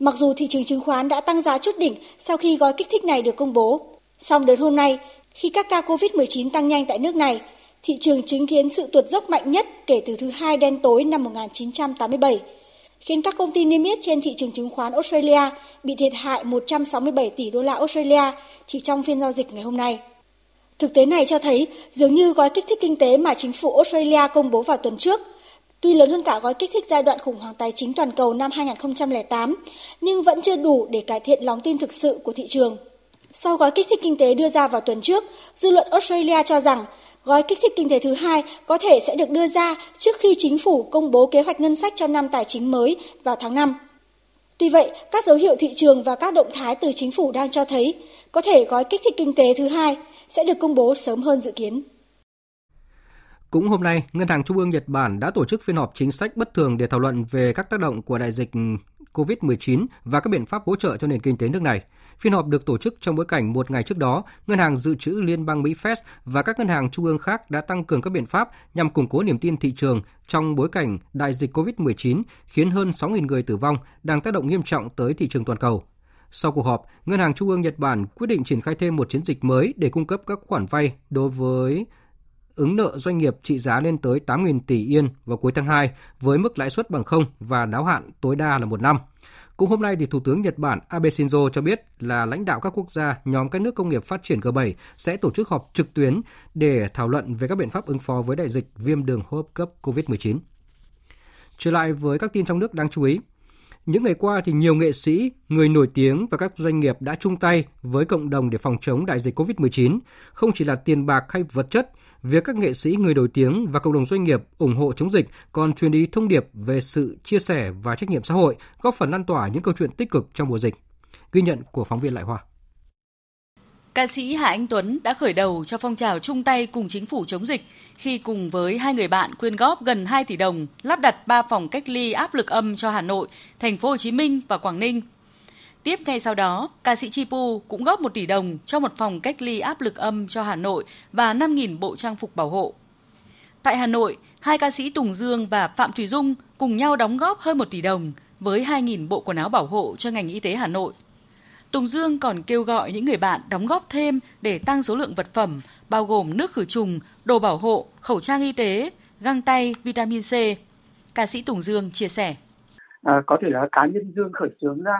Mặc dù thị trường chứng khoán đã tăng giá chốt đỉnh sau khi gói kích thích này được công bố, song đến hôm nay, khi các ca covid mười chín tăng nhanh tại nước này, thị trường chứng kiến sự tuột dốc mạnh nhất kể từ thứ Hai đen tối năm một chín tám bảy. Khiến các công ty niêm yết trên thị trường chứng khoán Australia bị thiệt hại một trăm sáu mươi bảy tỷ đô la Australia chỉ trong phiên giao dịch ngày hôm nay. Thực tế này cho thấy dường như gói kích thích kinh tế mà chính phủ Australia công bố vào tuần trước, tuy lớn hơn cả gói kích thích giai đoạn khủng hoảng tài chính toàn cầu năm hai nghìn không trăm lẻ tám, nhưng vẫn chưa đủ để cải thiện lòng tin thực sự của thị trường. Sau gói kích thích kinh tế đưa ra vào tuần trước, dư luận Australia cho rằng gói kích thích kinh tế thứ hai có thể sẽ được đưa ra trước khi chính phủ công bố kế hoạch ngân sách cho năm tài chính mới vào tháng năm. Tuy vậy, các dấu hiệu thị trường và các động thái từ chính phủ đang cho thấy có thể gói kích thích kinh tế thứ hai sẽ được công bố sớm hơn dự kiến. Cũng hôm nay, Ngân hàng Trung ương Nhật Bản đã tổ chức phiên họp chính sách bất thường để thảo luận về các tác động của đại dịch covid mười chín và các biện pháp hỗ trợ cho nền kinh tế nước này. Phiên họp được tổ chức trong bối cảnh một ngày trước đó, Ngân hàng Dự trữ Liên bang Mỹ Fed và các ngân hàng trung ương khác đã tăng cường các biện pháp nhằm củng cố niềm tin thị trường trong bối cảnh đại dịch covid mười chín khiến hơn sáu nghìn người tử vong đang tác động nghiêm trọng tới thị trường toàn cầu. Sau cuộc họp, Ngân hàng Trung ương Nhật Bản quyết định triển khai thêm một chiến dịch mới để cung cấp các khoản vay đối với ứng nợ doanh nghiệp trị giá lên tới tám nghìn tỷ yên vào cuối tháng hai với mức lãi suất bằng không và đáo hạn tối đa là một năm. Cũng hôm nay, thì Thủ tướng Nhật Bản Abe Shinzo cho biết là lãnh đạo các quốc gia nhóm các nước công nghiệp phát triển G bảy sẽ tổ chức họp trực tuyến để thảo luận về các biện pháp ứng phó với đại dịch viêm đường hô hấp cấp covid mười chín. Trở lại với các tin trong nước đáng chú ý. Những ngày qua thì nhiều nghệ sĩ, người nổi tiếng và các doanh nghiệp đã chung tay với cộng đồng để phòng chống đại dịch covid mười chín. Không chỉ là tiền bạc hay vật chất, việc các nghệ sĩ, người nổi tiếng và cộng đồng doanh nghiệp ủng hộ chống dịch còn truyền đi thông điệp về sự chia sẻ và trách nhiệm xã hội, góp phần lan tỏa những câu chuyện tích cực trong mùa dịch. Ghi nhận của phóng viên Lại Hoa. Ca sĩ Hà Anh Tuấn đã khởi đầu cho phong trào chung tay cùng chính phủ chống dịch khi cùng với hai người bạn quyên góp gần hai tỷ đồng lắp đặt ba phòng cách ly áp lực âm cho Hà Nội, Thành phố Hồ Chí Minh và Quảng Ninh. Tiếp ngay sau đó, ca sĩ Chi Pu cũng góp một tỷ đồng cho một phòng cách ly áp lực âm cho Hà Nội và năm nghìn bộ trang phục bảo hộ. Tại Hà Nội, hai ca sĩ Tùng Dương và Phạm Thùy Dung cùng nhau đóng góp hơn một tỷ đồng với hai nghìn bộ quần áo bảo hộ cho ngành y tế Hà Nội. Tùng Dương còn kêu gọi những người bạn đóng góp thêm để tăng số lượng vật phẩm, bao gồm nước khử trùng, đồ bảo hộ, khẩu trang y tế, găng tay, vitamin C. Ca sĩ Tùng Dương chia sẻ. À, có thể là cá nhân Dương khởi xướng ra,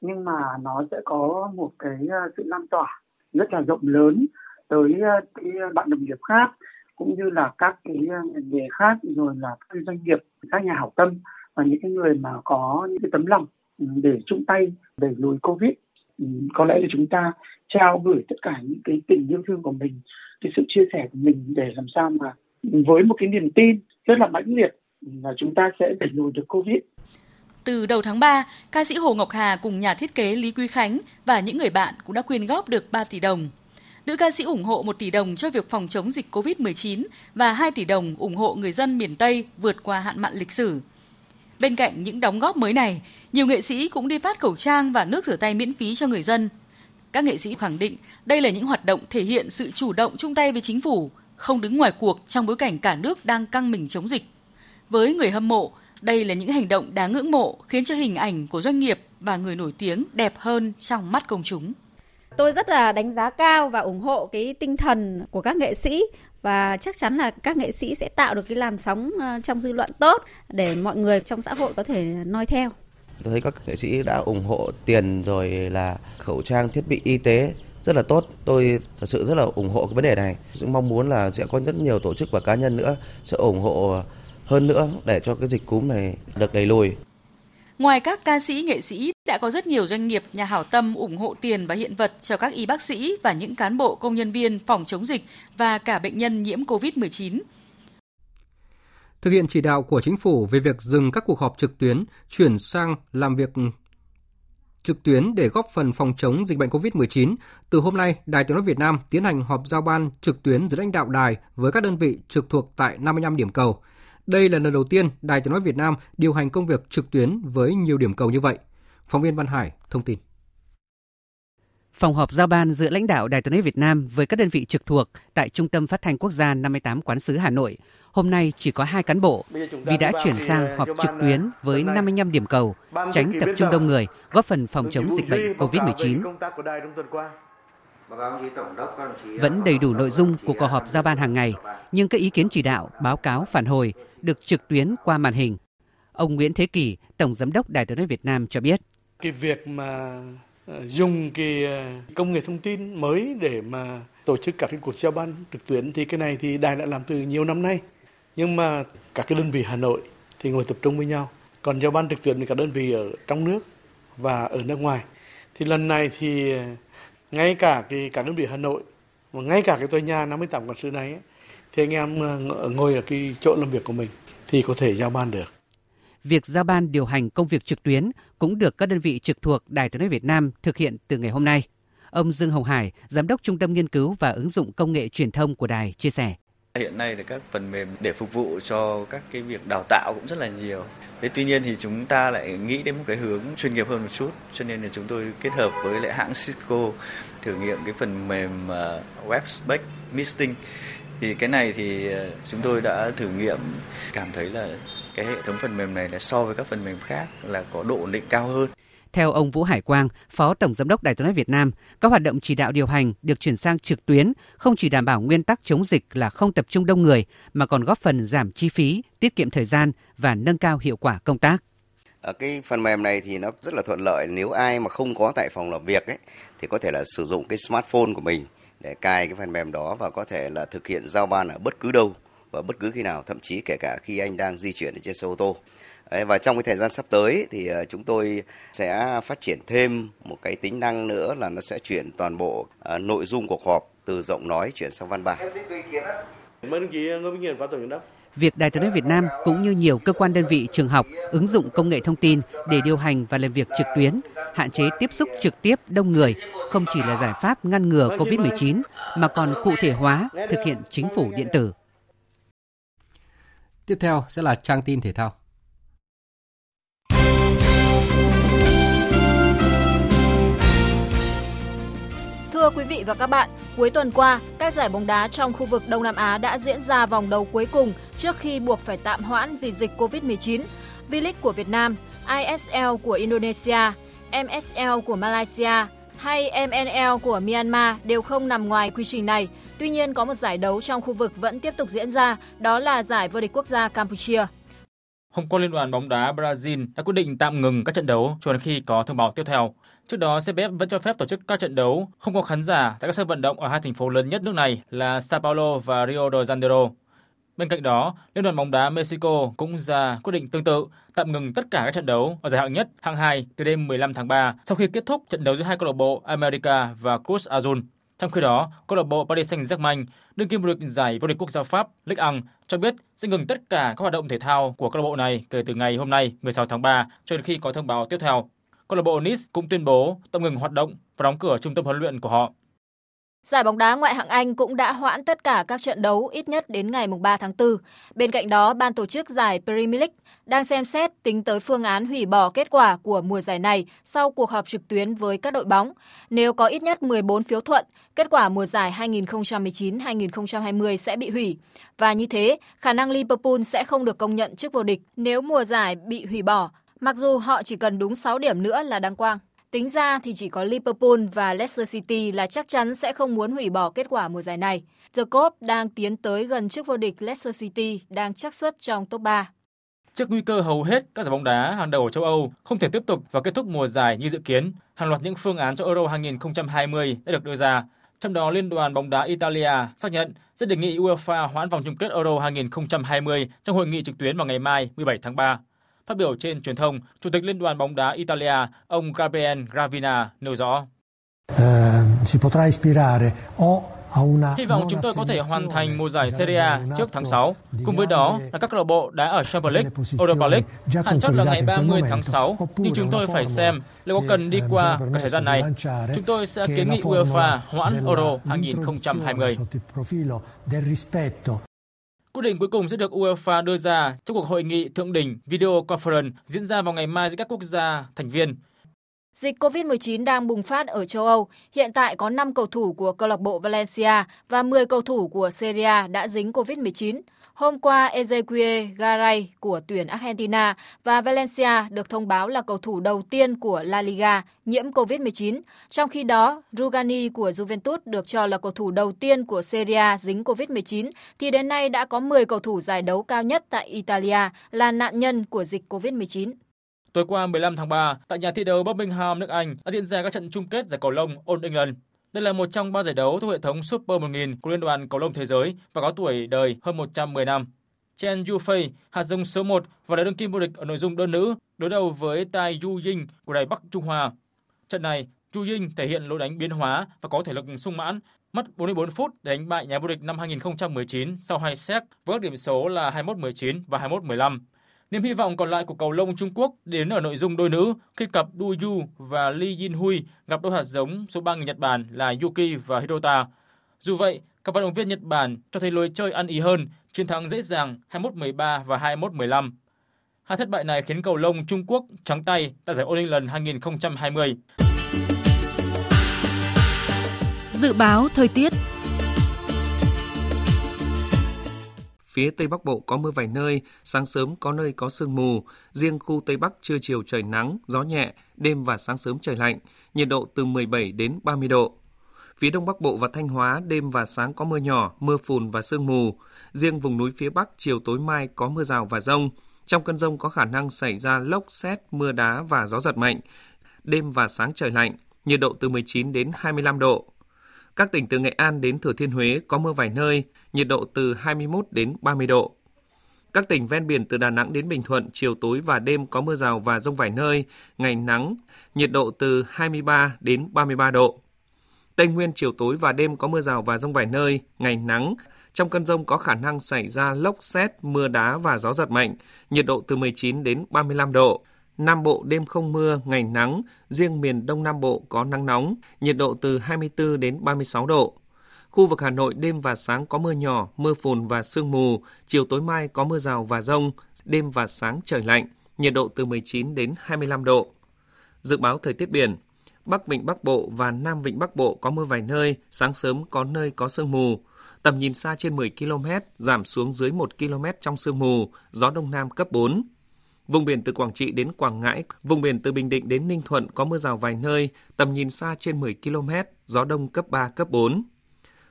nhưng mà nó sẽ có một cái sự lan tỏa rất là rộng lớn tới cái bạn đồng nghiệp khác, cũng như là các cái ngành nghề khác, rồi là các doanh nghiệp, các nhà hảo tâm và những cái người mà có những cái tấm lòng để chung tay đẩy lùi Covid. Có lẽ là chúng ta trao gửi tất cả những cái tình yêu thương của mình, cái sự chia sẻ của mình để làm sao mà với một cái niềm tin rất là mãnh liệt là chúng ta sẽ đẩy lùi được Covid. Từ đầu tháng ba, ca sĩ Hồ Ngọc Hà cùng nhà thiết kế Lý Quý Khánh và những người bạn cũng đã quyên góp được ba tỷ đồng. Nữ ca sĩ ủng hộ một tỷ đồng cho việc phòng chống dịch covid mười chín và hai tỷ đồng ủng hộ người dân miền Tây vượt qua hạn mặn lịch sử. Bên cạnh những đóng góp mới này, nhiều nghệ sĩ cũng đi phát khẩu trang và nước rửa tay miễn phí cho người dân. Các nghệ sĩ khẳng định đây là những hoạt động thể hiện sự chủ động chung tay với chính phủ, không đứng ngoài cuộc trong bối cảnh cả nước đang căng mình chống dịch. Với người hâm mộ, đây là những hành động đáng ngưỡng mộ khiến cho hình ảnh của doanh nghiệp và người nổi tiếng đẹp hơn trong mắt công chúng. Tôi rất là đánh giá cao và ủng hộ cái tinh thần của các nghệ sĩ. Và chắc chắn là các nghệ sĩ sẽ tạo được cái làn sóng trong dư luận tốt để mọi người trong xã hội có thể noi theo. Tôi thấy các nghệ sĩ đã ủng hộ tiền rồi là khẩu trang, thiết bị y tế rất là tốt. Tôi thật sự rất là ủng hộ cái vấn đề này. Tôi mong muốn là sẽ có rất nhiều tổ chức và cá nhân nữa sẽ ủng hộ hơn nữa để cho cái dịch cúm này được đẩy lùi. Ngoài các ca sĩ, nghệ sĩ, đã có rất nhiều doanh nghiệp, nhà hảo tâm ủng hộ tiền và hiện vật cho các y bác sĩ và những cán bộ công nhân viên phòng chống dịch và cả bệnh nhân nhiễm covid mười chín. Thực hiện chỉ đạo của chính phủ về việc dừng các cuộc họp trực tuyến, chuyển sang làm việc trực tuyến để góp phần phòng chống dịch bệnh covid mười chín, từ hôm nay, Đài Tiếng nói Việt Nam tiến hành họp giao ban trực tuyến giữa lãnh đạo đài với các đơn vị trực thuộc tại năm mươi lăm điểm cầu. Đây là lần đầu tiên Đài Tiếng nói Việt Nam điều hành công việc trực tuyến với nhiều điểm cầu như vậy. Phóng viên Văn Hải thông tin. Phòng họp giao ban giữa lãnh đạo Đài Tiếng nói Việt Nam với các đơn vị trực thuộc tại Trung tâm Phát thanh Quốc gia năm mươi tám Quán sứ Hà Nội hôm nay chỉ có hai cán bộ vì đã chuyển sang họp trực tuyến với năm mươi lăm điểm cầu, tránh tập trung đông người, góp phần phòng chống dịch bệnh covid mười chín. Vẫn đầy đủ nội dung của cuộc họp giao ban hàng ngày, nhưng các ý kiến chỉ đạo, báo cáo, phản hồi được trực tuyến qua màn hình. Ông Nguyễn Thế Kỳ, Tổng Giám đốc Đài Tiếng nói Việt Nam cho biết. Cái việc mà dùng cái công nghệ thông tin mới để mà tổ chức các cái cuộc giao ban trực tuyến thì cái này thì Đài đã làm từ nhiều năm nay. Nhưng mà các cái đơn vị Hà Nội thì ngồi tập trung với nhau. Còn giao ban trực tuyến thì các đơn vị ở trong nước và ở nước ngoài. Thì lần này thì ngay cả cái các đơn vị Hà Nội và ngay cả cái tòa nhà năm mươi tám Quán sứ này ấy, thì anh em ngồi ở cái chỗ làm việc của mình thì có thể giao ban được. Việc giao ban điều hành công việc trực tuyến cũng được các đơn vị trực thuộc Đài Tiếng nói Việt Nam thực hiện từ ngày hôm nay. Ông Dương Hồng Hải, Giám đốc Trung tâm Nghiên cứu và Ứng dụng Công nghệ Truyền thông của Đài chia sẻ. Hiện nay thì các phần mềm để phục vụ cho các cái việc đào tạo cũng rất là nhiều. Thế tuy nhiên thì chúng ta lại nghĩ đến một cái hướng chuyên nghiệp hơn một chút, cho nên là chúng tôi kết hợp với lại hãng Cisco thử nghiệm cái phần mềm WebSpec Meeting. Thì cái này thì chúng tôi đã thử nghiệm, cảm thấy là cái hệ thống phần mềm này là so với các phần mềm khác là có độ ổn định cao hơn. Theo ông Vũ Hải Quang, Phó Tổng Giám đốc Đài Tiếng nói Việt Nam, các hoạt động chỉ đạo điều hành được chuyển sang trực tuyến không chỉ đảm bảo nguyên tắc chống dịch là không tập trung đông người mà còn góp phần giảm chi phí, tiết kiệm thời gian và nâng cao hiệu quả công tác. Ở cái phần mềm này thì nó rất là thuận lợi, nếu ai mà không có tại phòng làm việc ấy, thì có thể là sử dụng cái smartphone của mình để cài cái phần mềm đó và có thể là thực hiện giao ban ở bất cứ đâu và bất cứ khi nào, thậm chí kể cả khi anh đang di chuyển trên xe ô tô. Và trong cái thời gian sắp tới thì chúng tôi sẽ phát triển thêm một cái tính năng nữa là nó sẽ chuyển toàn bộ nội dung cuộc họp từ giọng nói chuyển sang văn bản. Việc Đài Tiếng nói Việt Nam cũng như nhiều cơ quan đơn vị trường học ứng dụng công nghệ thông tin để điều hành và làm việc trực tuyến, hạn chế tiếp xúc trực tiếp đông người không chỉ là giải pháp ngăn ngừa covid mười chín mà còn cụ thể hóa thực hiện chính phủ điện tử. Tiếp theo sẽ là trang tin thể thao. Thưa quý vị và các bạn, cuối tuần qua, các giải bóng đá trong khu vực Đông Nam Á đã diễn ra vòng đấu cuối cùng trước khi buộc phải tạm hoãn vì dịch covid mười chín. V-League của Việt Nam, I S L của Indonesia, M S L của Malaysia hay M N L của Myanmar đều không nằm ngoài quy trình này. Tuy nhiên, có một giải đấu trong khu vực vẫn tiếp tục diễn ra, đó là giải vô địch quốc gia Campuchia. Hôm qua, Liên đoàn bóng đá Brazil đã quyết định tạm ngừng các trận đấu cho đến khi có thông báo tiếp theo. Trước đó, C F F vẫn cho phép tổ chức các trận đấu không có khán giả tại các sân vận động ở hai thành phố lớn nhất nước này là Sao Paulo và Rio de Janeiro. Bên cạnh đó, Liên đoàn bóng đá Mexico cũng ra quyết định tương tự tạm ngừng tất cả các trận đấu ở giải hạng nhất, hạng hai từ đêm mười lăm tháng ba sau khi kết thúc trận đấu giữa hai câu lạc bộ America và Cruz Azul. Trong khi đó, câu lạc bộ Paris Saint-Germain, đương kim vô địch giải vô địch quốc gia Pháp Ligue một cho biết sẽ ngừng tất cả các hoạt động thể thao của câu lạc bộ này kể từ ngày hôm nay mười sáu tháng ba cho đến khi có thông báo tiếp theo. Câu lạc bộ Nice cũng tuyên bố tạm ngừng hoạt động và đóng cửa trung tâm huấn luyện của họ. Giải bóng đá ngoại hạng Anh cũng đã hoãn tất cả các trận đấu ít nhất đến ngày ba tháng tư. Bên cạnh đó, ban tổ chức giải Premier League đang xem xét tính tới phương án hủy bỏ kết quả của mùa giải này sau cuộc họp trực tuyến với các đội bóng. Nếu có ít nhất mười bốn phiếu thuận, kết quả mùa giải hai nghìn không trăm mười chín hai nghìn không trăm hai mươi sẽ bị hủy. Và như thế, khả năng Liverpool sẽ không được công nhận chức vô địch nếu mùa giải bị hủy bỏ. Mặc dù họ chỉ cần đúng sáu điểm nữa là đăng quang. Tính ra thì chỉ có Liverpool và Leicester City là chắc chắn sẽ không muốn hủy bỏ kết quả mùa giải này. The Club đang tiến tới gần chức vô địch, Leicester City đang chắc suất trong top ba. Trước nguy cơ hầu hết các giải bóng đá hàng đầu ở châu Âu không thể tiếp tục và kết thúc mùa giải như dự kiến, hàng loạt những phương án cho Euro hai nghìn không trăm hai mươi đã được đưa ra. Trong đó, Liên đoàn bóng đá Italia xác nhận sẽ đề nghị UEFA hoãn vòng chung kết Euro hai nghìn không trăm hai mươi trong hội nghị trực tuyến vào ngày mai mười bảy tháng ba. Phát biểu trên truyền thông, Chủ tịch Liên đoàn bóng đá Italia, ông Gabriel Gravina nêu rõ. Hy vọng chúng tôi có thể hoàn thành mùa giải Serie A trước tháng sáu. Cùng với đó là các câu lạc bộ đá ở Champions League, Europa League, hạn chót là ngày ba mươi tháng sáu. Nhưng chúng tôi phải xem liệu có cần đi qua cả thời gian này. Chúng tôi sẽ kiến nghị UEFA hoãn Euro hai nghìn không trăm hai mươi. Quyết định cuối cùng sẽ được UEFA đưa ra trong cuộc hội nghị thượng đỉnh video conference diễn ra vào ngày mai giữa các quốc gia thành viên. Dịch covid mười chín đang bùng phát ở châu Âu. Hiện tại có năm cầu thủ của câu lạc bộ Valencia và mười cầu thủ của Serie A đã dính covid mười chín. Hôm qua, Ezequiel Garay của tuyển Argentina và Valencia được thông báo là cầu thủ đầu tiên của La Liga nhiễm covid mười chín. Trong khi đó, Rugani của Juventus được cho là cầu thủ đầu tiên của Serie A dính covid mười chín, thì đến nay đã có mười cầu thủ giải đấu cao nhất tại Italia là nạn nhân của dịch covid mười chín. Tối qua mười lăm tháng ba, tại nhà thi đấu Birmingham, nước Anh đã diễn ra các trận chung kết giải cầu lông All England. Đây là một trong ba giải đấu thuộc hệ thống Super một nghìn của Liên đoàn Cầu lông Thế giới và có tuổi đời hơn một trăm mười năm. Chen Yufei, hạt giống số một và là đương kim vô địch ở nội dung đơn nữ, đối đầu với Tai Yu Ying của Đài Bắc Trung Hoa. Trận này, Yu Ying thể hiện lối đánh biến hóa và có thể lực sung mãn, mất bốn mươi bốn phút để đánh bại nhà vô địch năm hai nghìn không trăm mười chín sau hai set với các điểm số là hai mươi mốt mười chín và hai mươi mốt mười lăm. Niềm hy vọng còn lại của cầu lông Trung Quốc đến ở nội dung đôi nữ khi cặp Du Yu và Li Yinhui gặp đôi hạt giống số ba người Nhật Bản là Yuki và Hirota. Dù vậy, Các vận động viên Nhật Bản cho thấy lối chơi ăn ý hơn, chiến thắng dễ dàng hai mươi mốt mười ba và hai mươi mốt mười lăm. Hai thất bại này khiến cầu lông Trung Quốc trắng tay tại giải All England hai không hai không. Dự báo thời tiết. Phía Tây Bắc Bộ có mưa vài nơi, sáng sớm có nơi có sương mù. Riêng khu Tây Bắc trưa chiều trời nắng, gió nhẹ, đêm và sáng sớm trời lạnh, nhiệt độ từ mười bảy đến ba mươi độ. Phía Đông Bắc Bộ và Thanh Hóa đêm và sáng có mưa nhỏ, mưa phùn và sương mù. Riêng vùng núi phía Bắc chiều tối mai có mưa rào và dông. Trong cơn dông có khả năng xảy ra lốc, sét, mưa đá và gió giật mạnh. Đêm và sáng trời lạnh, nhiệt độ từ mười chín đến hai mươi lăm độ. Các tỉnh từ Nghệ An đến Thừa Thiên Huế có mưa vài nơi, nhiệt độ từ hai mươi mốt đến ba mươi độ. Các tỉnh ven biển từ Đà Nẵng đến Bình Thuận chiều tối và đêm có mưa rào và dông vài nơi, ngày nắng, nhiệt độ từ hai mươi ba đến ba mươi ba độ. Tây Nguyên chiều tối và đêm có mưa rào và dông vài nơi, ngày nắng. Trong cơn dông có khả năng xảy ra lốc, sét, mưa đá và gió giật mạnh, nhiệt độ từ mười chín đến ba mươi lăm độ. Nam Bộ đêm không mưa, ngày nắng, riêng miền Đông Nam Bộ có nắng nóng, nhiệt độ từ hai mươi tư đến ba mươi sáu độ. Khu vực Hà Nội đêm và sáng có mưa nhỏ, mưa phùn và sương mù, chiều tối mai có mưa rào và dông, đêm và sáng trời lạnh, nhiệt độ từ mười chín đến hai mươi lăm độ. Dự báo thời tiết biển. Bắc Vịnh Bắc Bộ và Nam Vịnh Bắc Bộ có mưa vài nơi, sáng sớm có nơi có sương mù. Tầm nhìn xa trên mười ki lô mét, giảm xuống dưới một ki lô mét trong sương mù, gió Đông Nam cấp bốn. Vùng biển từ Quảng Trị đến Quảng Ngãi, vùng biển từ Bình Định đến Ninh Thuận có mưa rào vài nơi, tầm nhìn xa trên mười ki lô mét, gió Đông cấp ba, cấp bốn.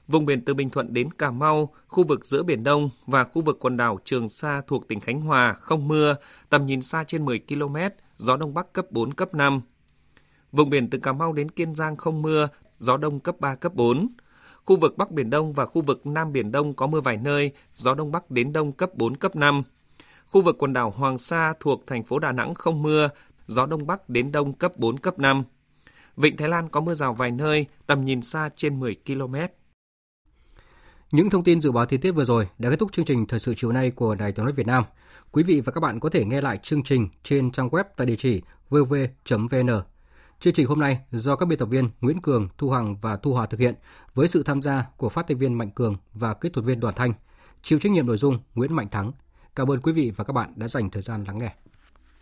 Vùng biển từ Bình Thuận đến Cà Mau, khu vực giữa Biển Đông và khu vực quần đảo Trường Sa thuộc tỉnh Khánh Hòa không mưa, tầm nhìn xa trên mười ki lô mét, gió Đông Bắc cấp bốn, cấp năm. Vùng biển từ Cà Mau đến Kiên Giang không mưa, gió Đông cấp ba, cấp bốn. Khu vực Bắc Biển Đông và khu vực Nam Biển Đông có mưa vài nơi, gió Đông Bắc đến Đông cấp bốn, cấp năm. Khu vực quần đảo Hoàng Sa thuộc thành phố Đà Nẵng không mưa, gió Đông Bắc đến Đông cấp bốn, cấp năm. Vịnh Thái Lan có mưa rào vài nơi, tầm nhìn xa trên mười ki lô mét. Những thông tin dự báo thời tiết vừa rồi đã kết thúc chương trình Thời sự chiều nay của Đài Tiếng nói Việt Nam. Quý vị và các bạn có thể nghe lại chương trình trên trang web tại địa chỉ vê o vê chấm vê en. Chương trình hôm nay do các biên tập viên Nguyễn Cường, Thu Hằng và Thu Hòa thực hiện với sự tham gia của phát thanh viên Mạnh Cường và kỹ thuật viên Đoàn Thanh. Chịu trách nhiệm nội dung Nguyễn Mạnh Thắng. Cảm ơn quý vị và các bạn đã dành thời gian lắng nghe.